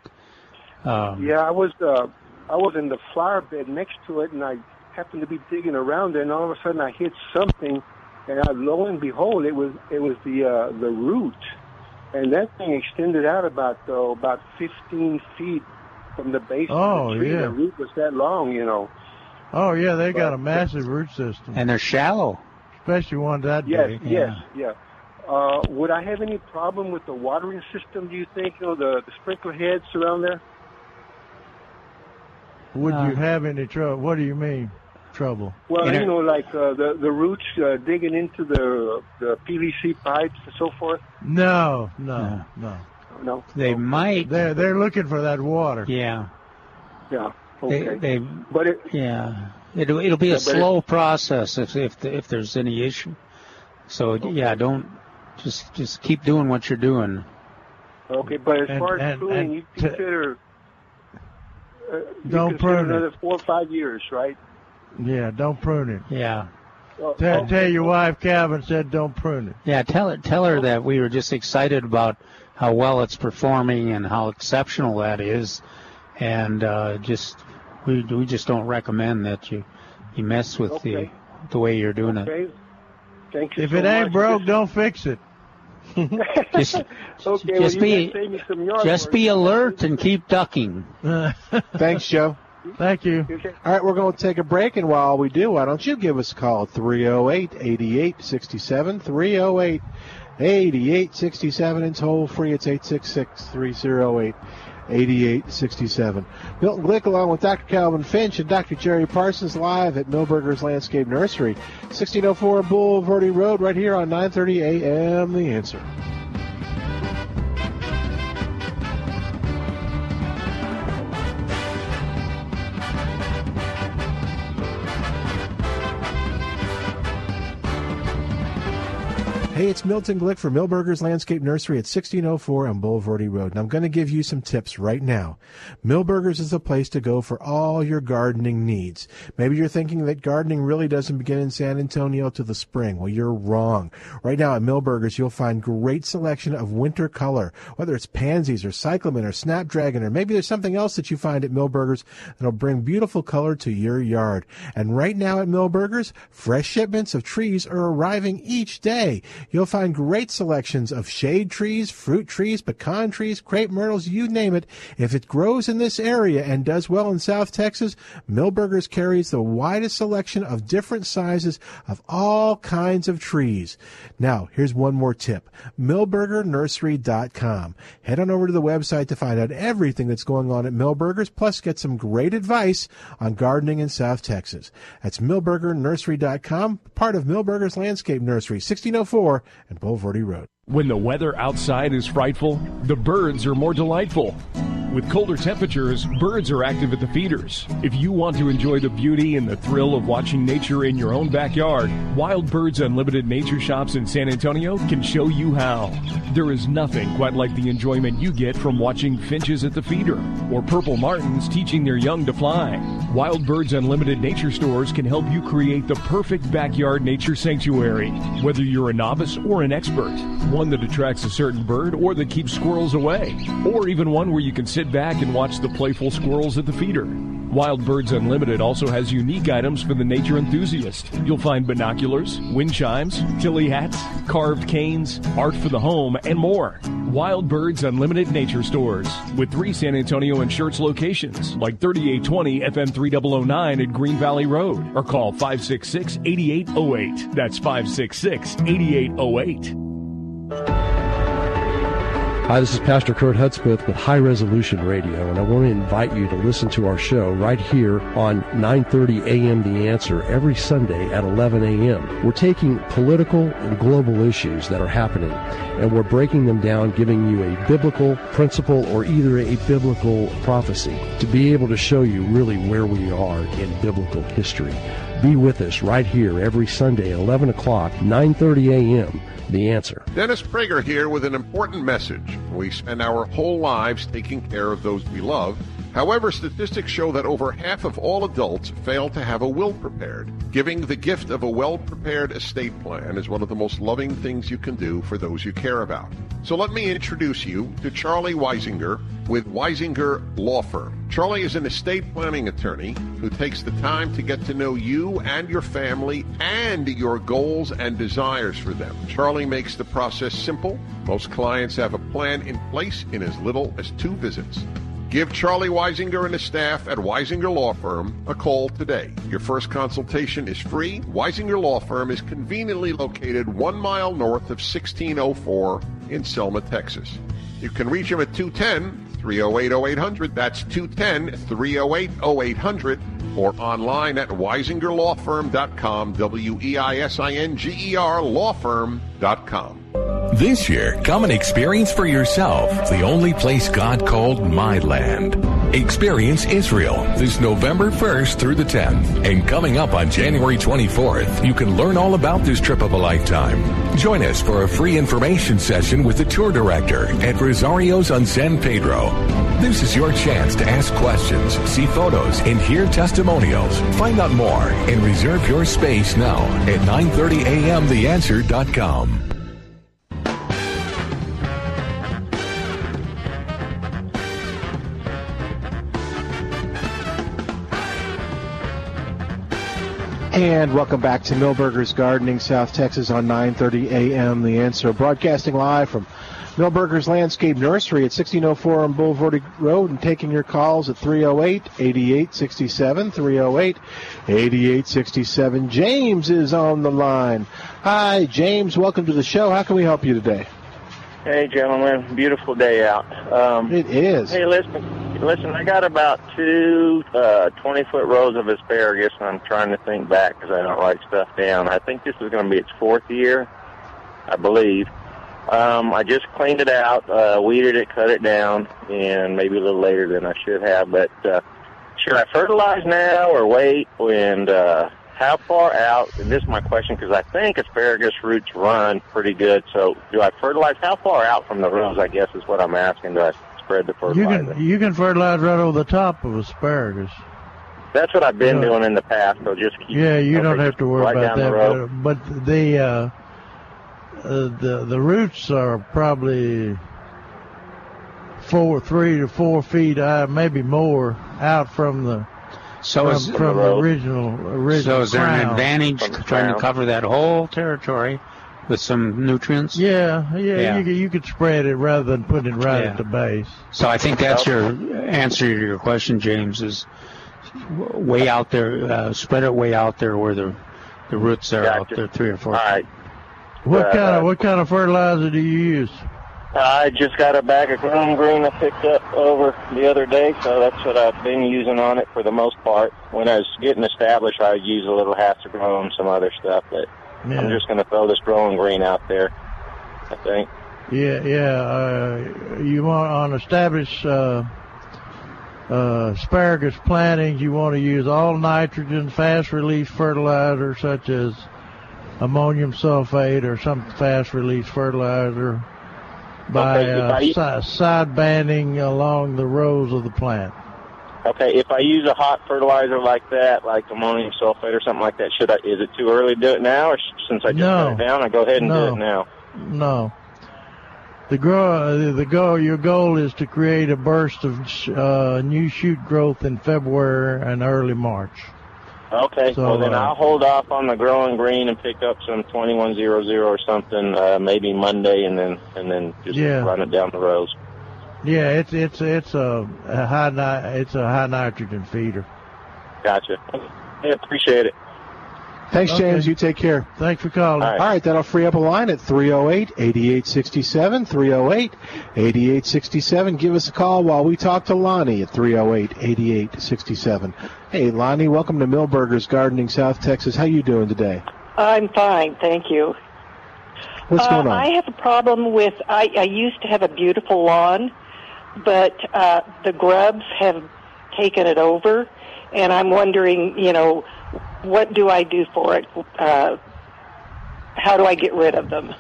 um, yeah, I was uh, I was in the flower bed next to it, and I happened to be digging around there, and all of a sudden I hit something, and I, lo and behold, it was it was the uh, the root, and that thing extended out about oh, about fifteen feet from the base oh, of the tree. Yeah. The root was that long, you know. Oh, yeah, they got a massive root system. And they're shallow. Especially one that yes, big. Yes, yeah. yeah. Uh, would I have any problem with the watering system, do you think, or the, the sprinkler heads around there? Would uh, you have any trouble? What do you mean, trouble? Well, you know, like uh, the, the roots uh, digging into the, the P V C pipes and so forth? No, no, no. No. no. They no. might. They're, they're looking for that water. Yeah. Yeah. Okay. They, they, but it, yeah, it, it'll be a yeah, slow it, process if if the, if there's any issue. So okay. yeah, don't just just keep doing what you're doing. Okay, but as and, far as pruning, you consider uh, don't you consider prune another it. four or five years, right? Yeah, don't prune it. Yeah, Well, tell, tell your wife, Calvin said, don't prune it. Yeah, tell her, tell her that we were just excited about how well it's performing and how exceptional that is, and uh, just we we just don't recommend that you you mess with okay. the the way you're doing okay. it. Thank you. If so it ain't much. broke, don't fix it. just okay, just well, be just work. be alert and keep ducking. Thanks, Joe. Thank you. All right, we're going to take a break, and while we do, why don't you give us a call, three oh eight, eight eight six seven, three oh eight, eight eight six seven, and toll free, it's eight six six, three oh eight, eight eight six seven. Milton Glick, along with Doctor Calvin Finch and Doctor Jerry Parsons, live at Milberger's Landscape Nursery, sixteen oh four Bull Verde Road, right here on nine thirty a.m. The Answer. Hey, it's Milton Glick for Milberger's Landscape Nursery at sixteen oh four on Bull Verde Road, and I'm going to give you some tips right now. Milberger's is the place to go for all your gardening needs. Maybe you're thinking that gardening really doesn't begin in San Antonio till the spring. Well, you're wrong. Right now at Milberger's, you'll find great selection of winter color, whether it's pansies or cyclamen or snapdragon, or maybe there's something else that you find at Milberger's that'll bring beautiful color to your yard. And right now at Milberger's, fresh shipments of trees are arriving each day. You'll find great selections of shade trees, fruit trees, pecan trees, crepe myrtles, you name it. If it grows in this area and does well in South Texas, Milberger's carries the widest selection of different sizes of all kinds of trees. Now, here's one more tip. Milberger Nursery dot com. Head on over to the website to find out everything that's going on at Milberger's, plus get some great advice on gardening in South Texas. That's Milberger Nursery dot com, part of Milberger's Landscape Nursery, sixteen oh four and Bull Verde Road. When the weather outside is frightful, the birds are more delightful. With colder temperatures, birds are active at the feeders. If you want to enjoy the beauty and the thrill of watching nature in your own backyard, Wild Birds Unlimited Nature Shops in San Antonio can show you how. There is nothing quite like the enjoyment you get from watching finches at the feeder or purple martins teaching their young to fly. Wild Birds Unlimited Nature Stores can help you create the perfect backyard nature sanctuary, whether you're a novice or an expert, one that attracts a certain bird or that keeps squirrels away, or even one where you can see sit back and watch the playful squirrels at the feeder. Wild Birds Unlimited also has unique items for the nature enthusiast. You'll find binoculars, wind chimes, tilly hats, carved canes, art for the home, and more. Wild Birds Unlimited Nature Stores, with three San Antonio and Shirts locations, like thirty-eight twenty F M three thousand nine at Green Valley Road, or call five six six, eight eight zero eight. That's five six six, eight eight zero eight. Hi, this is Pastor Kurt Hudspeth with High Resolution Radio, and I want to invite you to listen to our show right here on nine thirty a.m. The Answer every Sunday at eleven a.m. We're taking political and global issues that are happening, and we're breaking them down, giving you a biblical principle or either a biblical prophecy to be able to show you really where we are in biblical history. Be with us right here every Sunday at eleven o'clock, nine thirty a.m., The Answer. Dennis Prager here with an important message. We spend our whole lives taking care of those we love. However, statistics show that over half of all adults fail to have a will prepared. Giving the gift of a well-prepared estate plan is one of the most loving things you can do for those you care about. So let me introduce you to Charlie Weisinger with Weisinger Law Firm. Charlie is an estate planning attorney who takes the time to get to know you and your family and your goals and desires for them. Charlie makes the process simple. Most clients have a plan in place in as little as two visits. Give Charlie Weisinger and his staff at Weisinger Law Firm a call today. Your first consultation is free. Weisinger Law Firm is conveniently located one mile north of sixteen oh four in Selma, Texas. You can reach him at two one zero, three zero eight, zero eight zero zero. That's two one zero, three zero eight, zero eight zero zero, or online at Weisinger Law Firm dot com, W E I S I N G E R, law firm dot com. This year, come and experience for yourself the only place God called my land. Experience Israel this November first through the tenth. And coming up on January twenty-fourth, you can learn all about this trip of a lifetime. Join us for a free information session with the tour director at Rosario's on San Pedro. This is your chance to ask questions, see photos, and hear testimonials. Find out more and reserve your space now at nine thirty a m the answer dot com. And welcome back to Milberger's Gardening, South Texas on nine thirty a m The Answer, broadcasting live from Milberger's Landscape Nursery at sixteen oh four on Boulevard Road, and taking your calls at three oh eight, eighty-eight sixty-seven, three oh eight, eighty-eight sixty-seven. James is on the line. Hi, James. Welcome to the show. How can we help you today? Hey, gentlemen. Beautiful day out. Um, it is. Hey, listen. Listen, I got about two uh, twenty-foot rows of asparagus, and I'm trying to think back because I don't write stuff down. I think this is going to be its fourth year, I believe. Um, I just cleaned it out, uh, weeded it, cut it down, and maybe a little later than I should have. But uh, should I fertilize now or wait? And uh, how far out? And this is my question because I think asparagus roots run pretty good. So do I fertilize? How far out from the rows, I guess, is what I'm asking. Do I spread the fertilizer? You can, you can fertilize right over the top of asparagus. That's what I've been uh, doing in the past, so just keep... Yeah, you don't have to worry right about that. But, but the, uh, uh, the the roots are probably four, three to four feet high, maybe more, out from the so from, is, from the original original. So is there crown. An advantage the trying to cover that whole territory with some nutrients? Yeah, yeah, yeah. You, you could spread it rather than putting it right yeah. at the base. So I think that's your answer to your question, James, is way out there, uh, spread it way out there where the the roots are gotcha. Out there, three or four. All right. What uh, kind of what kind of fertilizer do you use? I just got a bag of Groom Green I picked up over the other day, so that's what I've been using on it for the most part. When I was getting established, I would use a little Hasselgrown, some other stuff, but yeah. I'm just going to throw this growing green out there, I think. Yeah, yeah. Uh, you want on established uh, uh, asparagus plantings, you want to use all nitrogen, fast-release fertilizer such as ammonium sulfate or some fast-release fertilizer by okay, uh, si- side banding along the rows of the plant. Okay, if I use a hot fertilizer like that, like ammonium sulfate or something like that, should I? Is it too early to do it now, or since I just no. cut it down, I go ahead and no. do it now? No. The grow, the goal, your goal is to create a burst of uh, new shoot growth in February and early March. Okay, so well, then uh, I'll hold off on the growing green and pick up some twenty-one hundred or something, uh, maybe Monday, and then and then just yeah. run it down the rows. Yeah, it's it's it's a, a high ni- it's a high nitrogen feeder. Gotcha. I appreciate it. Thanks, okay. James. You take care. Thanks for calling. All right. All right, that'll free up a line at three oh eight, eighty-eight sixty-seven, three oh eight, eighty-eight sixty-seven. Give us a call while we talk to Lonnie at three oh eight, eighty-eight sixty-seven. Hey, Lonnie, welcome to Milberger's Gardening, South Texas. How you doing today? I'm fine, thank you. What's going on? Uh, I have a problem with, I, I used to have a beautiful lawn, but uh, the grubs have taken it over, and I'm wondering, you know, what do I do for it? Uh, how do I get rid of them?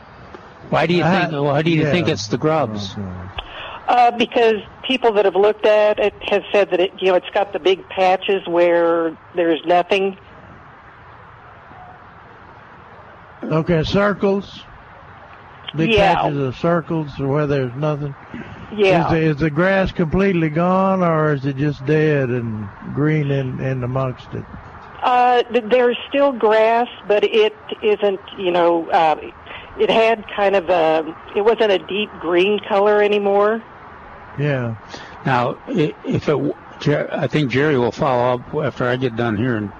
Why do you think, why do you yeah. think it's the grubs? Uh, because people that have looked at it have said that, it, you know, it's got the big patches where there's nothing. Okay, circles. Big yeah. patches of circles where there's nothing. Yeah. Is the, is the grass completely gone, or is it just dead and green in, in amongst it? Uh, there's still grass, but it isn't, you know, uh, it had kind of a, it wasn't a deep green color anymore. Yeah. Now, if it, I think Jerry will follow up after I get done here, and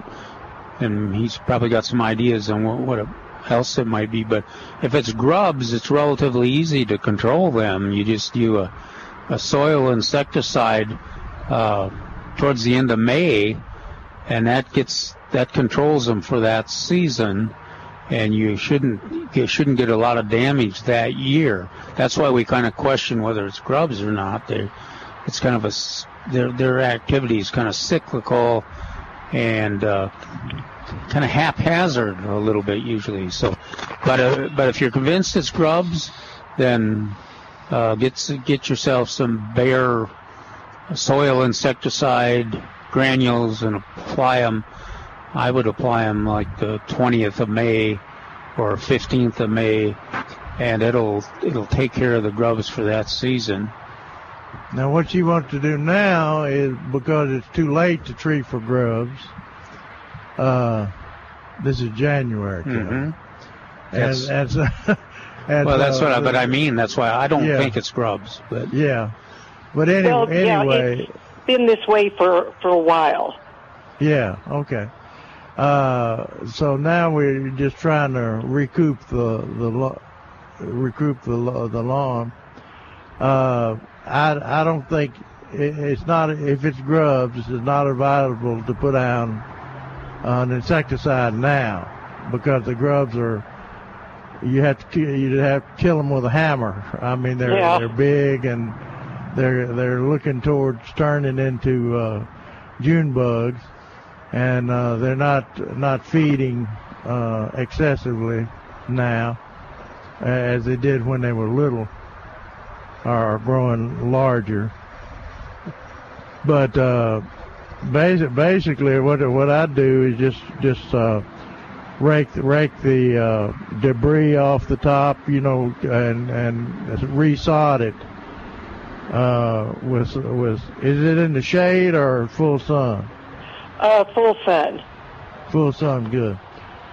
and he's probably got some ideas on what, what a... else it might be, but if it's grubs, it's relatively easy to control them. You just do a, a soil insecticide uh, towards the end of May, and that gets that controls them for that season, and you shouldn't you shouldn't get a lot of damage that year. That's why we kind of question whether it's grubs or not. They it's kind of a their their activity is kind of cyclical and uh, kind of haphazard a little bit usually. So, but uh, but if you're convinced it's grubs, then uh, get get yourself some Bayer soil insecticide granules and apply them. I would apply them like the twentieth of May or fifteenth of May, and it'll it'll take care of the grubs for that season. Now what you want to do now is, because it's too late to treat for grubs, uh, this is January. Mm-hmm. Yes. And, and so, and, well, that's uh, what I, but I mean, that's why I don't yeah. think it's grubs. But yeah, but any, well, yeah, anyway. It's been this way for, for a while. Yeah, okay. Uh, so now we're just trying to recoup the the lo- recoup the the lawn. Uh, I I don't think it, it's not if it's grubs, it's not advisable to put down an insecticide now, because the grubs are you have to you have to kill them with a hammer. I mean they're yeah. they're big and they're they're looking towards turning into uh, June bugs. And uh, they're not not feeding uh, excessively now as they did when they were little, or growing larger. But uh, basic, basically, what what I do is just just uh, rake rake the uh, debris off the top, you know, and and re-sod it uh, with with. Is it in the shade or full sun? Uh, full sun. Full sun, good.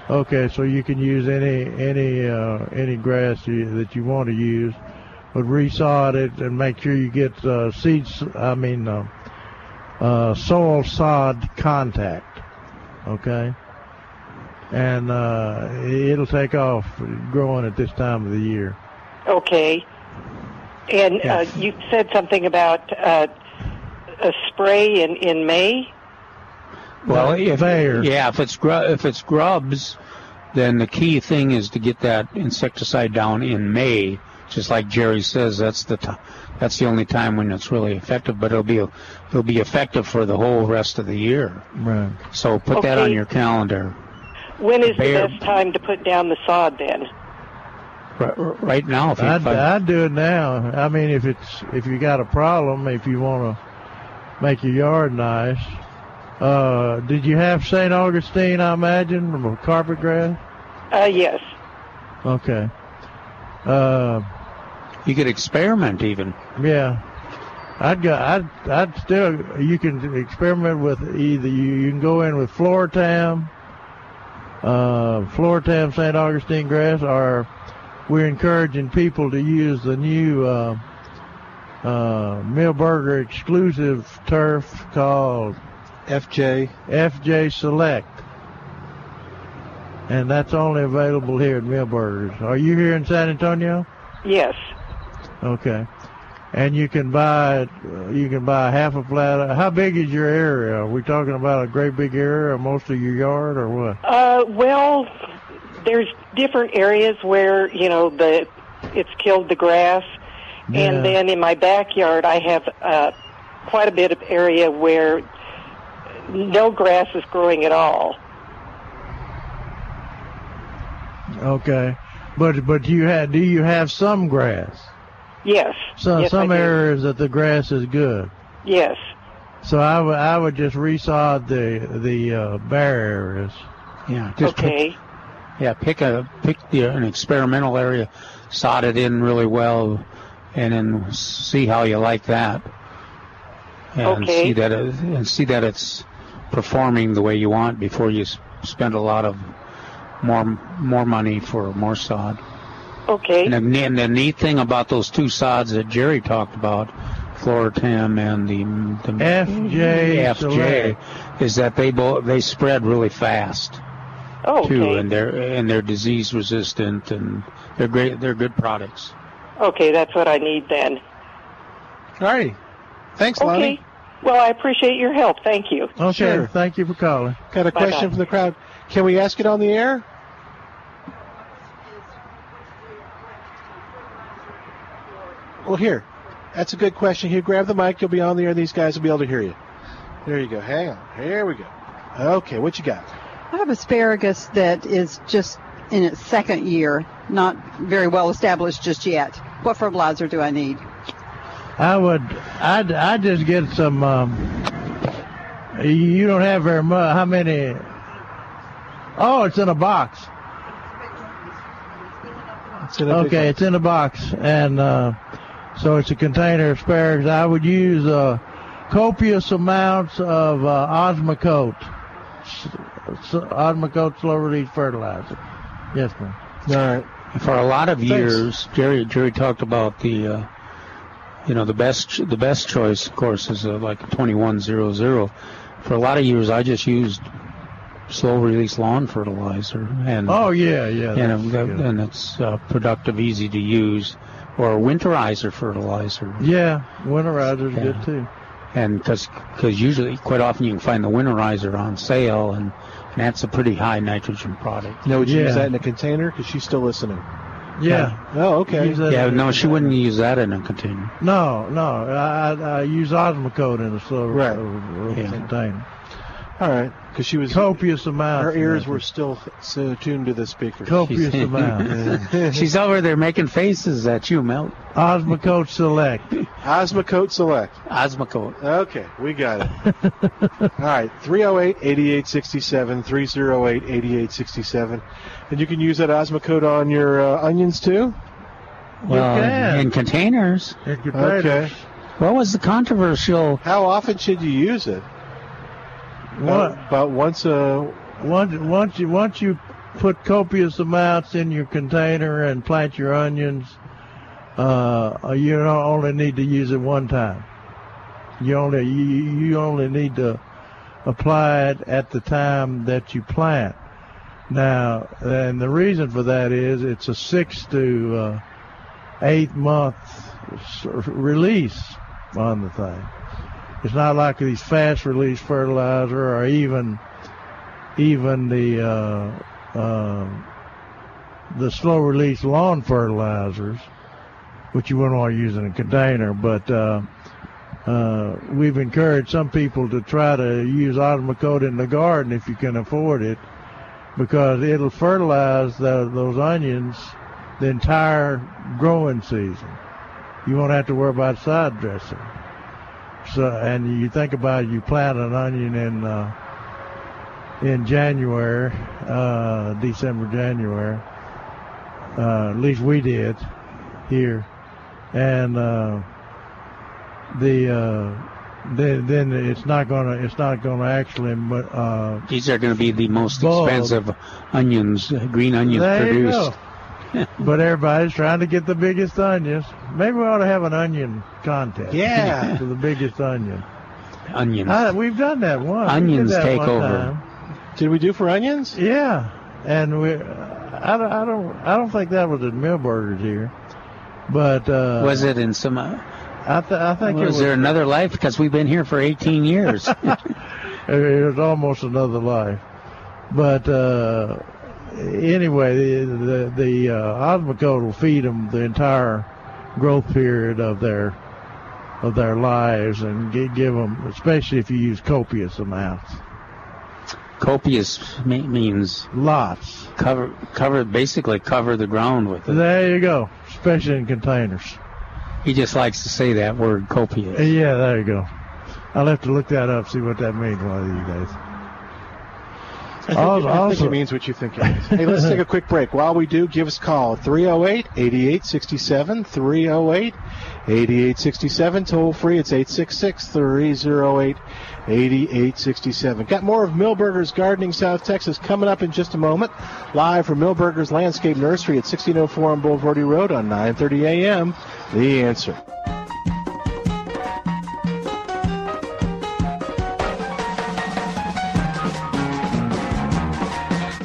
Okay, so you can use any any uh, any grass you, that you want to use, but re-sod it and make sure you get uh, seeds. I mean, uh, uh, soil sod contact. Okay, and uh, it'll take off growing at this time of the year. Okay, and yes. uh, you said something about uh, a spray in, in May. Well, if, yeah, if it's gru- if it's grubs, then the key thing is to get that insecticide down in May. Just like Jerry says, that's the t- that's the only time when it's really effective. But it'll be a- it'll be effective for the whole rest of the year. Right. So put okay. that on your calendar. When is Bear- the best time to put down the sod then? Right, right now, if you I'd, I'd do it now. I mean, if it's if you got a problem, if you want to make your yard nice. Uh, did you have Saint Augustine, I imagine, from carpet grass? Uh, yes. Okay. Uh, you could experiment even. Yeah. I'd go, I'd, I'd still, you can experiment with either, you, you can go in with Floratam, uh, Floratam Saint Augustine grass, or we're encouraging people to use the new, uh, uh, Milberger exclusive turf called F J F J Select, and that's only available here at Milberger's. Are you here in San Antonio? Yes. Okay, and you can buy you can buy half a flat. How big is your area? Are we talking about a great big area, or most of your yard, or what? Uh, well, there's different areas where you know the it's killed the grass, yeah. and then in my backyard I have uh, quite a bit of area where no grass is growing at all. Okay, but but you had do you have some grass? Yes. So yes, some areas that the grass is good. Yes. So I would I would just resod the the uh, bare areas. Yeah. Just okay. Pick, yeah, pick a pick the, an experimental area, sod it in really well, and then see how you like that. And okay. see that it, and see that it's performing the way you want before you spend a lot of more more money for more sod. Okay. And the, and the neat thing about those two sods that Jerry talked about, Floratam and the, the F J F J, is that they both they spread really fast. Oh. Too, okay. and they're and they're disease resistant, and they're great. They're good products. Okay, that's what I need then. All righty. Thanks, okay. Lonnie. Well, I appreciate your help. Thank you. Oh, sure. sure. Thank you for calling. Got a Bye question from the crowd. Can we ask it on the air? Well, here. That's a good question. Here, grab the mic. You'll be on the air. These guys will be able to hear you. There you go. Hang on. Here we go. Okay, what you got? I have asparagus that is just in its second year, not very well established just yet. What fertilizer do I need? I would, I'd, I'd just get some, um, you don't have very much, how many? Oh, it's in a box. It's in a okay, box. It's in a box, and uh, so it's a container of asparagus. I would use uh, copious amounts of uh, Osmocote, Osmocote slow-release fertilizer. Yes, ma'am. All right. For a lot of Thanks. years, Jerry, Jerry talked about the... Uh, You know, the best the best choice, of course, is uh, like twenty-one hundred. For a lot of years, I just used slow-release lawn fertilizer. And, oh, yeah, yeah. And, it, and it's uh, productive, easy to use. Or winterizer fertilizer. Yeah, winterizer is yeah. good, too. And because usually, quite often, you can find the winterizer on sale, and, and that's a pretty high nitrogen product. Now, would you yeah. use that in a container? Because she's still listening. Yeah. Oh, okay. Yeah, no, she wouldn't use that in a container. No, no. I, I use Osmocote in a slow right. yeah. container. All right. Because she was... Copious amount. Her ears were still so tuned to the speaker. Copious She's amount. She's over there making faces at you, Mel. Osmocote Select. Osmocote Select. Osmocote. Okay, we got it. All right, three oh eight, eighty-eight sixty-seven, three oh eight, eighty-eight sixty-seven. And you can use that Osmocote on your uh, onions, too? Well, you can. In containers. In containers. Okay. What was the controversial... How often should you use it? What? Uh, about once a uh, once once you once you put copious amounts in your container and plant your onions, uh, you don't only need to use it one time. You only you, you only need to apply it at the time that you plant. Now, and the reason for that is it's a six to uh, eight month release on the thing. It's not like these fast-release fertilizer or even even the uh, uh, the slow-release lawn fertilizers, which you wouldn't want to use in a container. But uh, uh, we've encouraged some people to try to use Osmocote in the garden if you can afford it, because it'll fertilize the, those onions the entire growing season. You won't have to worry about side dressing. So, and you think about it, you plant an onion in uh, in January, uh, December, January. Uh, at least we did here, and uh, the uh, then, then it's not gonna it's not gonna actually. Uh, These are gonna be the most bulb. expensive onions, green onions there produced. You go. But everybody's trying to get the biggest onions. Maybe we ought to have an onion contest. Yeah. For the biggest onion. Onions. I, we've done that once. Onions that take over. Time. Did we do for onions? Yeah. And we, I don't, I don't, I don't think that was at Milberger's here. But uh, was it in some? Uh, I, th- I think. Was, it was there another life? Because we've been here for eighteen years. It was almost another life, but. Uh, Anyway, the the, the uh, Osmocote will feed them the entire growth period of their of their lives, and give, give them, especially if you use copious amounts. Copious means lots. Cover cover basically cover the ground with it. There you go, especially in containers. He just likes to say that word, copious. Yeah, there you go. I'll have to look that up, see what that means one of these days. I think, also, I think it means what you think it means. Hey, let's take a quick break. While we do, give us a call. three oh eight, eighty-eight sixty-seven, three oh eight, eighty-eight sixty-seven. Toll free, it's eight six six, three oh eight, eighty-eight sixty-seven. Got more of Milberger's Gardening South Texas coming up in just a moment. Live from Milberger's Landscape Nursery at sixteen oh four on Boulevardy Road on nine thirty a.m. The Answer.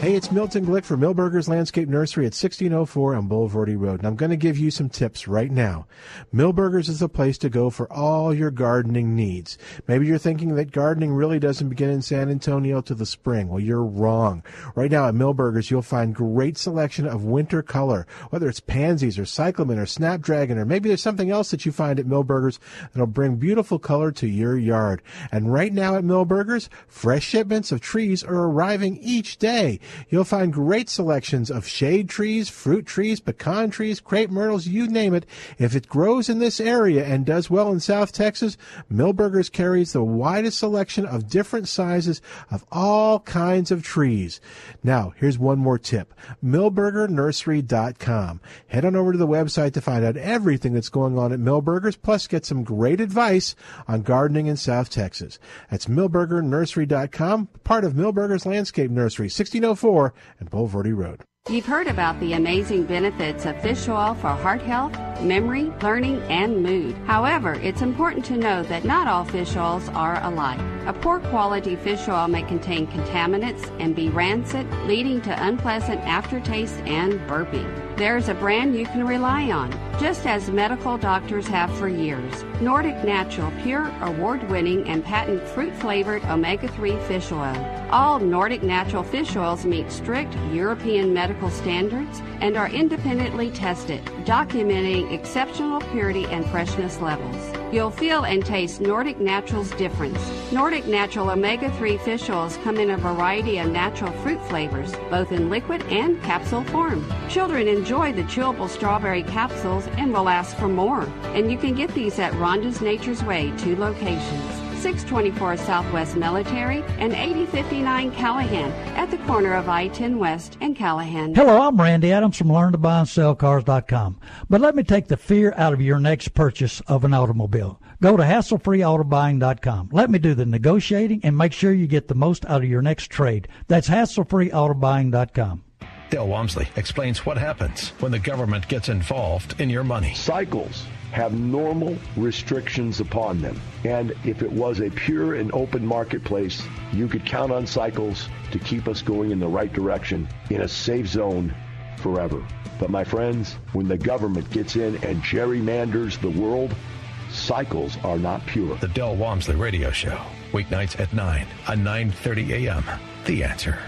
Hey, Hey, it's Milton Glick for Milberger's Landscape Nursery at sixteen oh four on Boulevardy Road, and I'm going to give you some tips right now. Milberger's is the place to go for all your gardening needs. Maybe you're thinking that gardening really doesn't begin in San Antonio till the spring. Well, you're wrong. Right now at Milberger's, you'll find great selection of winter color, whether it's pansies or cyclamen or snapdragon, or maybe there's something else that you find at Milberger's that'll bring beautiful color to your yard. And right now at Milberger's, fresh shipments of trees are arriving each day. You'll find great selections of shade trees, fruit trees, pecan trees, crepe myrtles, you name it. If it grows in this area and does well in South Texas, Milberger's carries the widest selection of different sizes of all kinds of trees. Now, here's one more tip. Milberger Nursery dot com. Head on over to the website to find out everything that's going on at Milberger's, plus get some great advice on gardening in South Texas. That's Milberger Nursery dot com, part of Milberger's Landscape Nursery, sixteen oh four and Boulevardy Road. You've heard about the amazing benefits of fish oil for heart health, memory, learning, and mood. However, it's important to know that not all fish oils are alike. A poor quality fish oil may contain contaminants and be rancid, leading to unpleasant aftertaste and burping. There's a brand you can rely on, just as medical doctors have for years. Nordic Natural Pure, award-winning, and patent fruit-flavored omega three fish oil. All Nordic Natural fish oils meet strict European medical medical standards and are independently tested, documenting exceptional purity and freshness levels. You'll feel and taste Nordic Natural's difference. Nordic Natural omega three fish oils come in a variety of natural fruit flavors, both in liquid and capsule form. Children enjoy the chewable strawberry capsules and will ask for more. And you can get these at Rhonda's Nature's Way, two locations, six twenty-four Southwest Military and eighty fifty-nine Callahan, at the corner of I ten West and Callahan. Hello, I'm Randy Adams from Learn to Buy and Sell Cars dot com. But let me take the fear out of your next purchase of an automobile. Go to Hassle Free Auto Buying dot com. Let me do the negotiating and make sure you get the most out of your next trade. That's Hassle Free Auto Buying dot com. Del Walmsley explains what happens when the government gets involved in your money. Cycles have normal restrictions upon them. And if it was a pure and open marketplace, you could count on cycles to keep us going in the right direction in a safe zone forever. But my friends, when the government gets in and gerrymanders the world, cycles are not pure. The Del Walmsley Radio Show, weeknights at nine on nine thirty a.m. The Answer.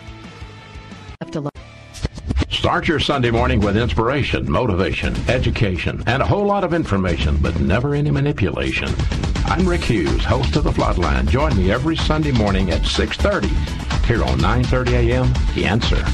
Start your Sunday morning with inspiration, motivation, education, and a whole lot of information, but never any manipulation. I'm Rick Hughes, host of The Floodline. Join me every Sunday morning at six thirty here on nine thirty a.m. The Answer.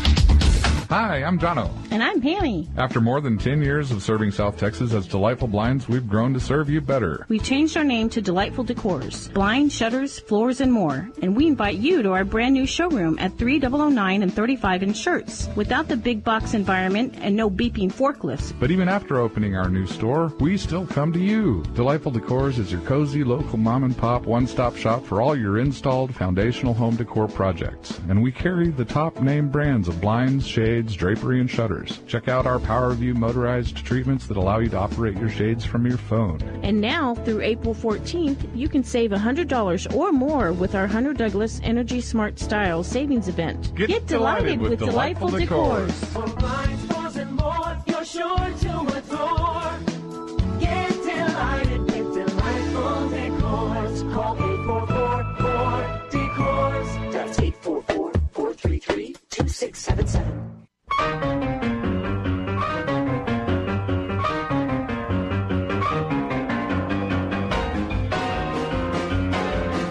Hi, I'm Dono. And I'm Pammy. After more than ten years of serving South Texas as Delightful Blinds, we've grown to serve you better. We've changed our name to Delightful Decors, blinds, shutters, floors, and more. And we invite you to our brand new showroom at thirty oh nine and thirty-five in Shirts, without the big box environment and no beeping forklifts. But even after opening our new store, we still come to you. Delightful Decors is your cozy, local mom and pop, one-stop shop for all your installed foundational home decor projects. And we carry the top name brands of blinds, shades, drapery, and shutters. Check out our PowerView motorized treatments that allow you to operate your shades from your phone. And now, through April fourteenth, you can save one hundred dollars or more with our Hunter Douglas Energy Smart Style Savings Event. Get, Get delighted, delighted with, with Delightful, Delightful Decors. Decors. For blinds, doors, and more, you're sure to adore. Get delighted with Delightful Decors. Call eight four four four DECORS. That's eight four four, four three three, two six seven seven.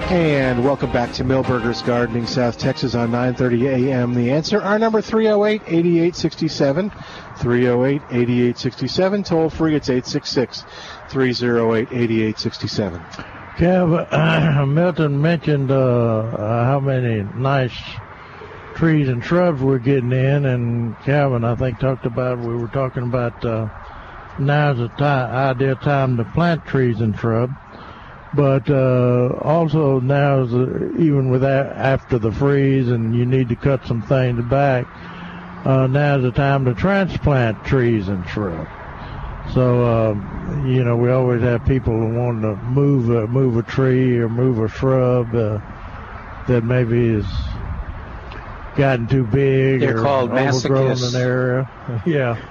And welcome back to Milberger's Gardening South Texas on nine thirty a.m. The Answer. Our number three oh eight, eighty-eight sixty-seven, three oh eight, eighty-eight sixty-seven. Toll free, it's eight six six, three oh eight, eighty-eight sixty-seven. Kev, uh, Milton mentioned uh, how many nice trees and shrubs we're getting in, and Calvin, I think, talked about, we were talking about uh, now's the time, ideal time to plant trees and shrubs, but uh, also now's, the, even with that, after the freeze and you need to cut some things back, uh, now's the time to transplant trees and shrubs. So, uh, you know, we always have people who want to move, uh, move a tree or move a shrub uh, that maybe is gotten too big They're or called overgrown masochists. In their area. Yeah.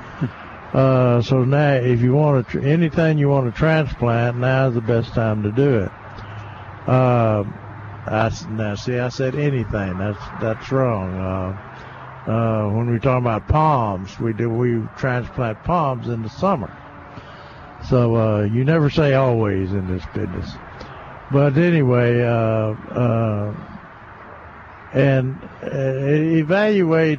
Uh, so now, if you want to tr- anything you want to transplant, now is the best time to do it. Uh, I, now, see, I said anything. That's that's wrong. Uh, uh, when we talk about palms, we do we transplant palms in the summer. So uh, you never say always in this business. But anyway, uh, uh, and uh, evaluate,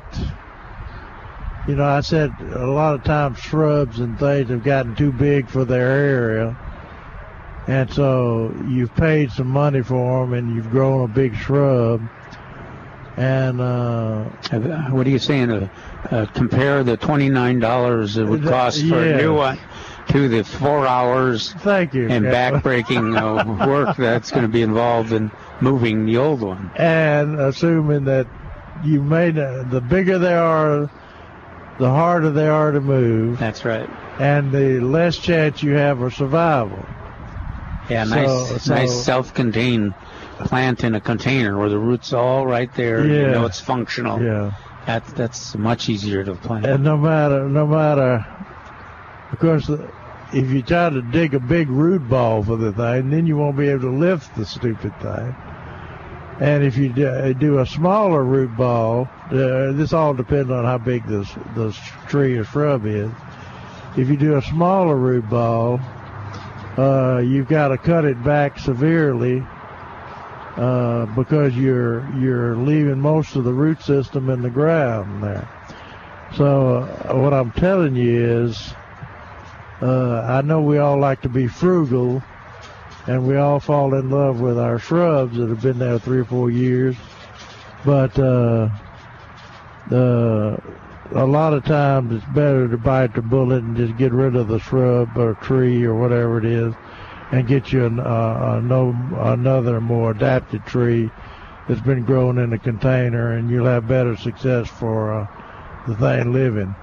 you know, I said a lot of times shrubs and things have gotten too big for their area. And so you've paid some money for them and you've grown a big shrub. And uh, what are you saying? Uh, uh, compare the twenty-nine dollars it would cost for yeah. a new one. To the four hours Thank you, and backbreaking uh, work that's going to be involved in moving the old one. And assuming that you made, the bigger they are, the harder they are to move. That's right. And the less chance you have of survival. Yeah, so, nice, so, nice self-contained plant in a container where the roots are all right there. Yeah, you know it's functional. Yeah, that, that's much easier to plant. And no matter, no matter. Of course, if you try to dig a big root ball for the thing, then you won't be able to lift the stupid thing. And if you do a smaller root ball, uh, this all depends on how big this, this tree or shrub is. If you do a smaller root ball, uh, you've got to cut it back severely uh, because you're you're leaving most of the root system in the ground there. So uh, what I'm telling you is, Uh, I know we all like to be frugal, and we all fall in love with our shrubs that have been there three or four years. But uh, uh, a lot of times it's better to bite the bullet and just get rid of the shrub or tree or whatever it is and get you an, uh, a no, another more adapted tree that's been grown in a container, and you'll have better success for uh, the thing living.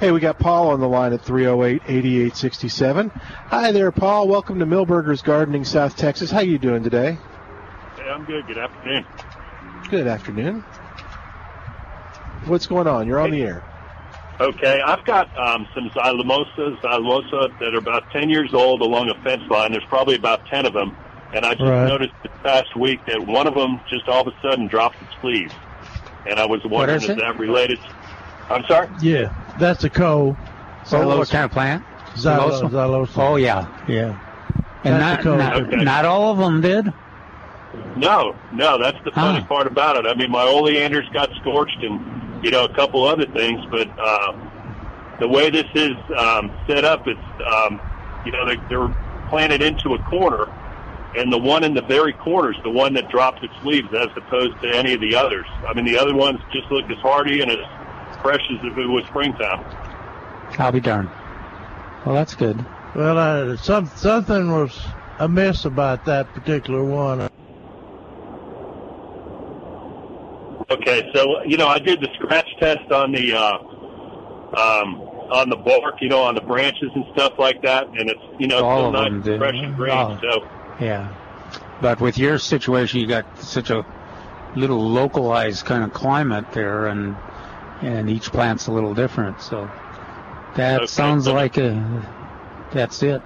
Hey, we got Paul on the line at three oh eight, eighty-eight sixty-seven. Hi there, Paul. Welcome to Milberger's Gardening, South Texas. How are you doing today? Hey, I'm good. Good afternoon. Good afternoon. What's going on? You're on hey. the air. Okay. I've got um, some xylomosas, xylomosa that are about ten years old along a fence line. There's probably about ten of them. And I just right. noticed this past week that one of them just all of a sudden dropped its leaves. And I was wondering, is, is that related to... I'm sorry? Yeah, that's a cole. So what kind of plant? Xylosa. Xylosa. Oh, yeah. Yeah. And not, not, okay. not all of them did? No, no, that's the funny huh. part about it. I mean, my oleanders got scorched and, you know, a couple other things, but uh, the way this is um, set up, it's, um, you know, they, they're planted into a corner, and the one in the very corner is the one that dropped its leaves as opposed to any of the others. I mean, the other ones just looked as hardy and as fresh as if it was springtime. I'll be darned. Well, that's good. Well, uh, some, something was amiss about that particular one. Okay, so, you know, I did the scratch test on the uh, um, on the bark, you know, on the branches and stuff like that, and it's, you know, all still nice and fresh and green. Oh, so. Yeah. But with your situation, you got such a little localized kind of climate there, and And each plant's a little different, so that okay, sounds so like a, that's it.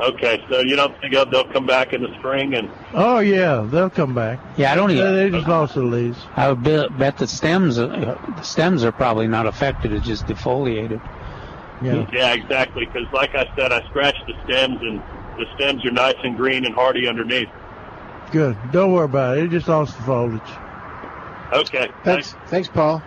Okay, so you don't think they'll come back in the spring? And oh, yeah, they'll come back. Yeah, I don't even... They just lost the leaves. I would bet the stems, the stems are probably not affected, it's just defoliated. Yeah, yeah exactly, because like I said, I scratched the stems, and the stems are nice and green and hardy underneath. Good. Don't worry about it. It just lost the foliage. Okay. Thanks, thanks, thanks Paul.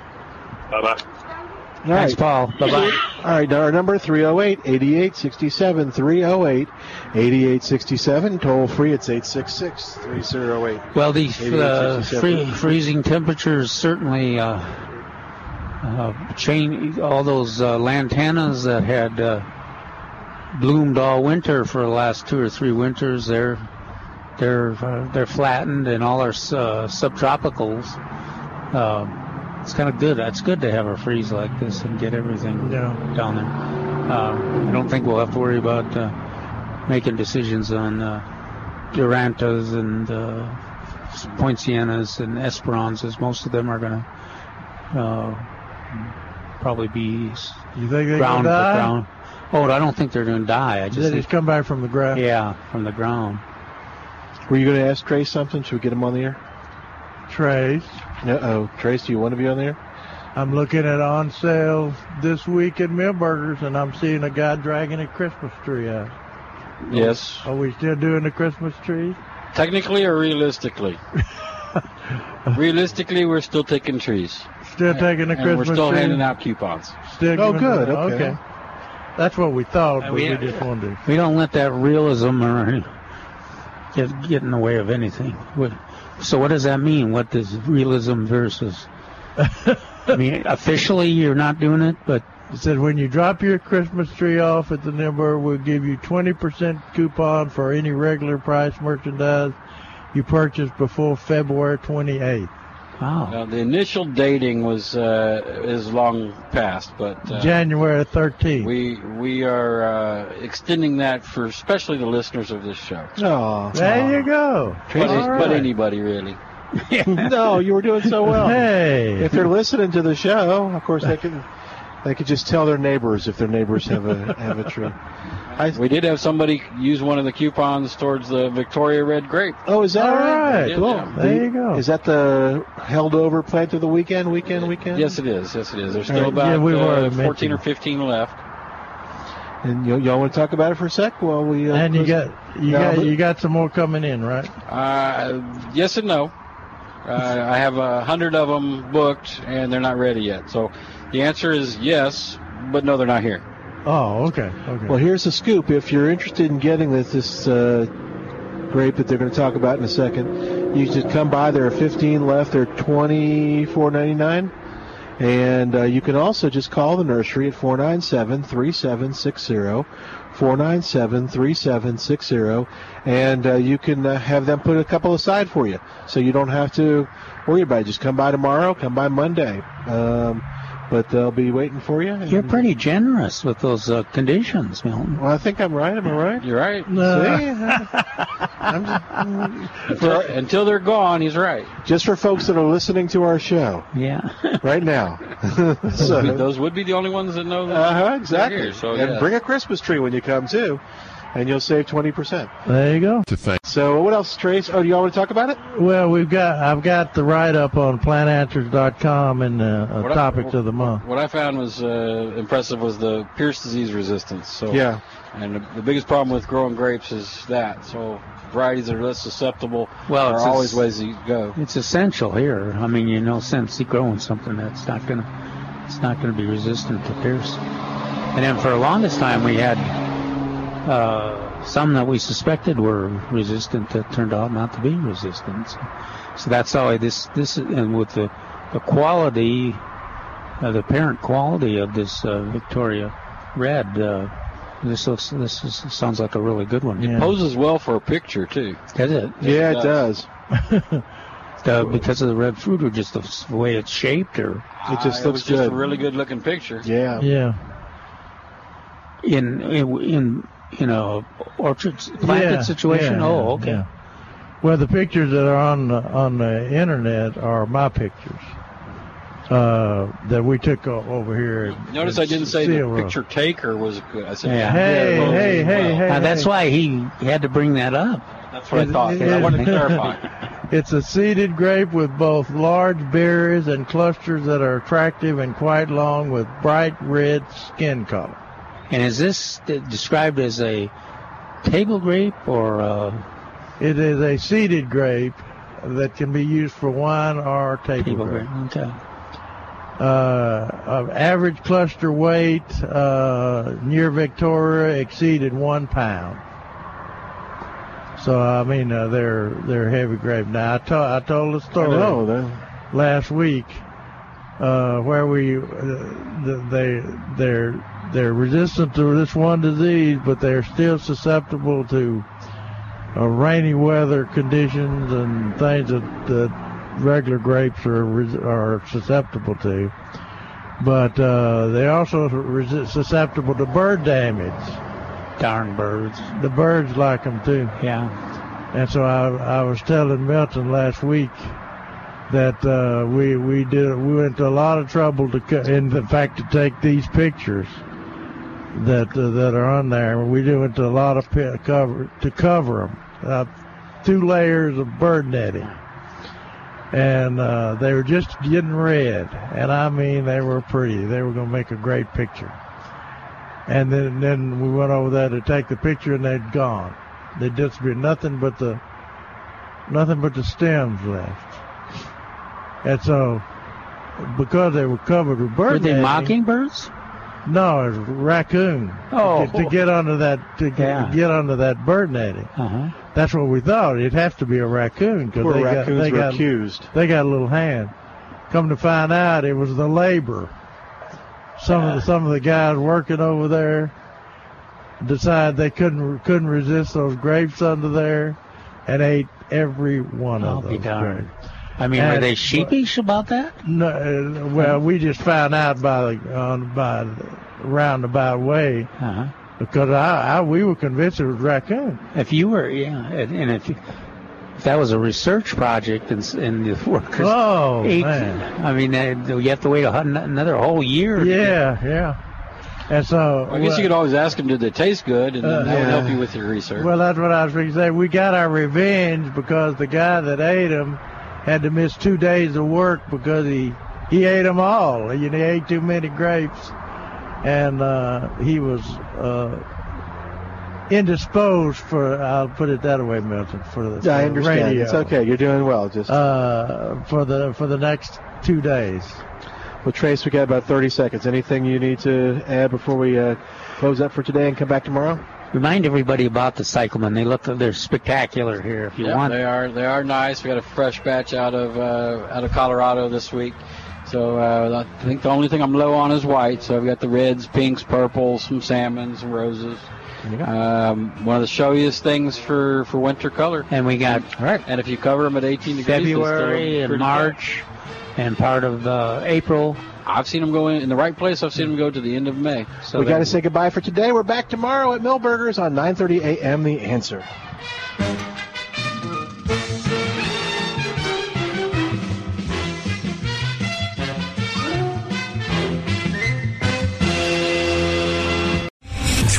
Bye-bye. All right. Thanks, Paul. Bye-bye. All right, our number, three oh eight, eighty-eight sixty-seven, three oh eight, eighty-eight sixty-seven. Toll free, it's eight six six, three oh eight. Well, the uh, free, freezing temperatures certainly uh, uh, change all those uh, lantanas that had uh, bloomed all winter for the last two or three winters. They're, they're, uh, they're flattened, and all our uh, subtropicals. Uh, It's kind of good. It's good to have a freeze like this and get everything yeah. down there. Uh, I don't think we'll have to worry about uh, making decisions on uh, durantas and uh, poincianas and esperanzas. Most of them are going to uh, probably be you think ground for ground. Oh, I don't think they're going to die. I just they just come back from the ground. Yeah, from the ground. Were you going to ask Trace something? Should we get him on the air? Trace. Uh-oh. Trace, do you want to be on the air? I'm looking at on sale this week at Milberger's, and I'm seeing a guy dragging a Christmas tree out. Yes. Are we still doing the Christmas trees? Technically or realistically? Realistically, we're still taking trees. Still taking the Christmas trees? We're still tree. handing out coupons. Still oh, good. Them. Okay. okay. That's what we thought, but we, we just wanted to. We don't let that realism or get, get in the way of anything. So what does that mean? What is realism versus... I mean, officially you're not doing it, but... It said when you drop your Christmas tree off at the Nimber, we'll give you twenty percent coupon for any regular price merchandise you purchase before February twenty-eighth. Wow. Now, the initial dating was uh, is long past, but uh, January thirteenth. We we are uh, extending that for especially the listeners of this show. Oh, there oh. you go. But, right. but anybody really. No, you were doing so well. Hey, if they're listening to the show, of course they can they could just tell their neighbors if their neighbors have a have a tree. I, we did have somebody use one of the coupons towards the Victoria Red Grape. Oh, is that all right? right. Cool. Yeah. There you go. Is that the held over plant of the weekend, weekend, weekend? Yes, it is. Yes, it is. There's still right. about yeah, we uh, fourteen or fifteen left. And y- y'all want to talk about it for a sec while we... Uh, and you got you, no, got you got some more coming in, right? Uh, yes and no. Uh, I have a hundred of them booked, and they're not ready yet. So the answer is yes, but no, they're not here. Oh, okay. okay. Well, here's the scoop. If you're interested in getting this, this uh, grape that they're going to talk about in a second, you should come by. There are fifteen left. They're twenty-four ninety-nine. And uh, you can also just call the nursery at four nine seven, three seven six zero, four nine seven, three seven six zero, and uh, you can uh, have them put a couple aside for you. So you don't have to worry about it. Just come by tomorrow, come by Monday. Um, but they'll be waiting for you. You're pretty generous with those uh, conditions, Milton. Well, I think I'm right. Am I right? You're right. No. See? I'm just, mm, for, until they're gone, he's right. Just for folks that are listening to our show. Yeah. Right now. So, those would be the only ones that know that. Uh-huh, exactly. Here, so, and yes. Bring a Christmas tree when you come, too, and you'll save twenty percent. There you go. So what else, Trace? Oh, do you all want to talk about it? Well, we've got I've got the write-up on plant answers dot com and uh, topics I, of the month. What I found was uh, impressive was the Pierce disease resistance. So, yeah. And the, the biggest problem with growing grapes is that. So varieties that are less susceptible well, there are always es- ways you go. It's essential here. I mean, you know, since you're growing something that's not going to it's not going to be resistant to Pierce. And then for the longest time we had Uh, some that we suspected were resistant that turned out not to be resistant. So, so that's how I, this, this, and with the, the quality, uh, the parent quality of this uh, Victoria Red, uh, this looks, this is, sounds like a really good one. It yeah. poses well for a picture, too. Does it? Yeah, it does. It does. Uh, because of the red fruit or just the way it's shaped? or It just uh, looks it was good. It's just a really good-looking picture. Yeah. Yeah. In, in, in You know, orchard planted yeah, situation. Yeah, oh, okay. Yeah. Well, the pictures that are on the, on the internet are my pictures uh, that we took over here. Notice I didn't say the picture taker was good. I said, yeah. hey, yeah, hey, hey, well. hey, now, hey. That's why he had to bring that up. That's what it, I thought. It, I wanted to clarify. It's a seeded grape with both large berries and clusters that are attractive and quite long, with bright red skin color. And is this described as a table grape or a... It is a seeded grape that can be used for wine or table, table grape. grape. Okay. Uh, average cluster weight uh, near Victoria exceeded one pound. So, I mean, uh, they're they're heavy grape. Now, I, to- I told the story know, they... last week uh, where we... Uh, they they're... They're resistant to this one disease, but they're still susceptible to uh, rainy weather conditions and things that, that regular grapes are are susceptible to. But uh, they're also resi- susceptible to bird damage. Darn birds. The birds like them, too. Yeah. And so I, I was telling Milton last week that uh, we we did we went to a lot of trouble to in fact to take these pictures that uh, that are on there. We did went to a lot of p- cover to cover them, uh, two layers of bird netting, and uh, they were just getting red. And I mean, they were pretty. They were going to make a great picture. And then then we went over there to take the picture, and they'd gone. They'd just be nothing but the nothing but the stems left. And so, because they were covered with bird netting. Were they mockingbirds? No, it was raccoon. Oh, to, to get under that to yeah. get under that bird netting. Uh-huh. That's what we thought. It'd have to be a raccoon because they got they got accused. They got a little hand. Come to find out, it was the labor. Some of the, some of the guys working over there decided they couldn't couldn't resist those grapes under there, and ate every one I'll of them. Be darned. I mean, and, were they sheepish about that? No. Well, we just found out by the uh, by the roundabout way uh-huh. because I, I we were convinced it was raccoon. If you were, yeah, and if, if that was a research project and, and the workers, oh ate, man, I mean, you have to wait a, another whole year. Yeah, to, yeah. And so, well, I guess well, you could always ask them, did they taste good, and uh, that would yeah. help you with your research. Well, that's what I was going to say. We got our revenge because the guy that ate them had to miss two days of work because he he ate them all. You know, he ate too many grapes, and uh, he was uh, indisposed for, I'll put it that way, Milton, for the radio. I understand. Radio. It's okay. You're doing well. Just uh, for the for the next two days. Well, Trace, we got about thirty seconds. Anything you need to add before we uh, close up for today and come back tomorrow? Remind everybody about the cyclamen. They look, they're spectacular here. If you yep, want, they are. They are nice. We got a fresh batch out of uh, out of Colorado this week. So uh, I think the only thing I'm low on is white. So I've got the reds, pinks, purples, some salmons, some roses. Um, one of the showiest things for, for winter color. And we got and, all right. And if you cover them at eighteen degrees, February and March, good. And part of uh, April. I've seen them go in, in the right place. I've seen them go to the end of May. So we got to say goodbye for today. We're back tomorrow at Milberger's on nine thirty a.m. The Answer.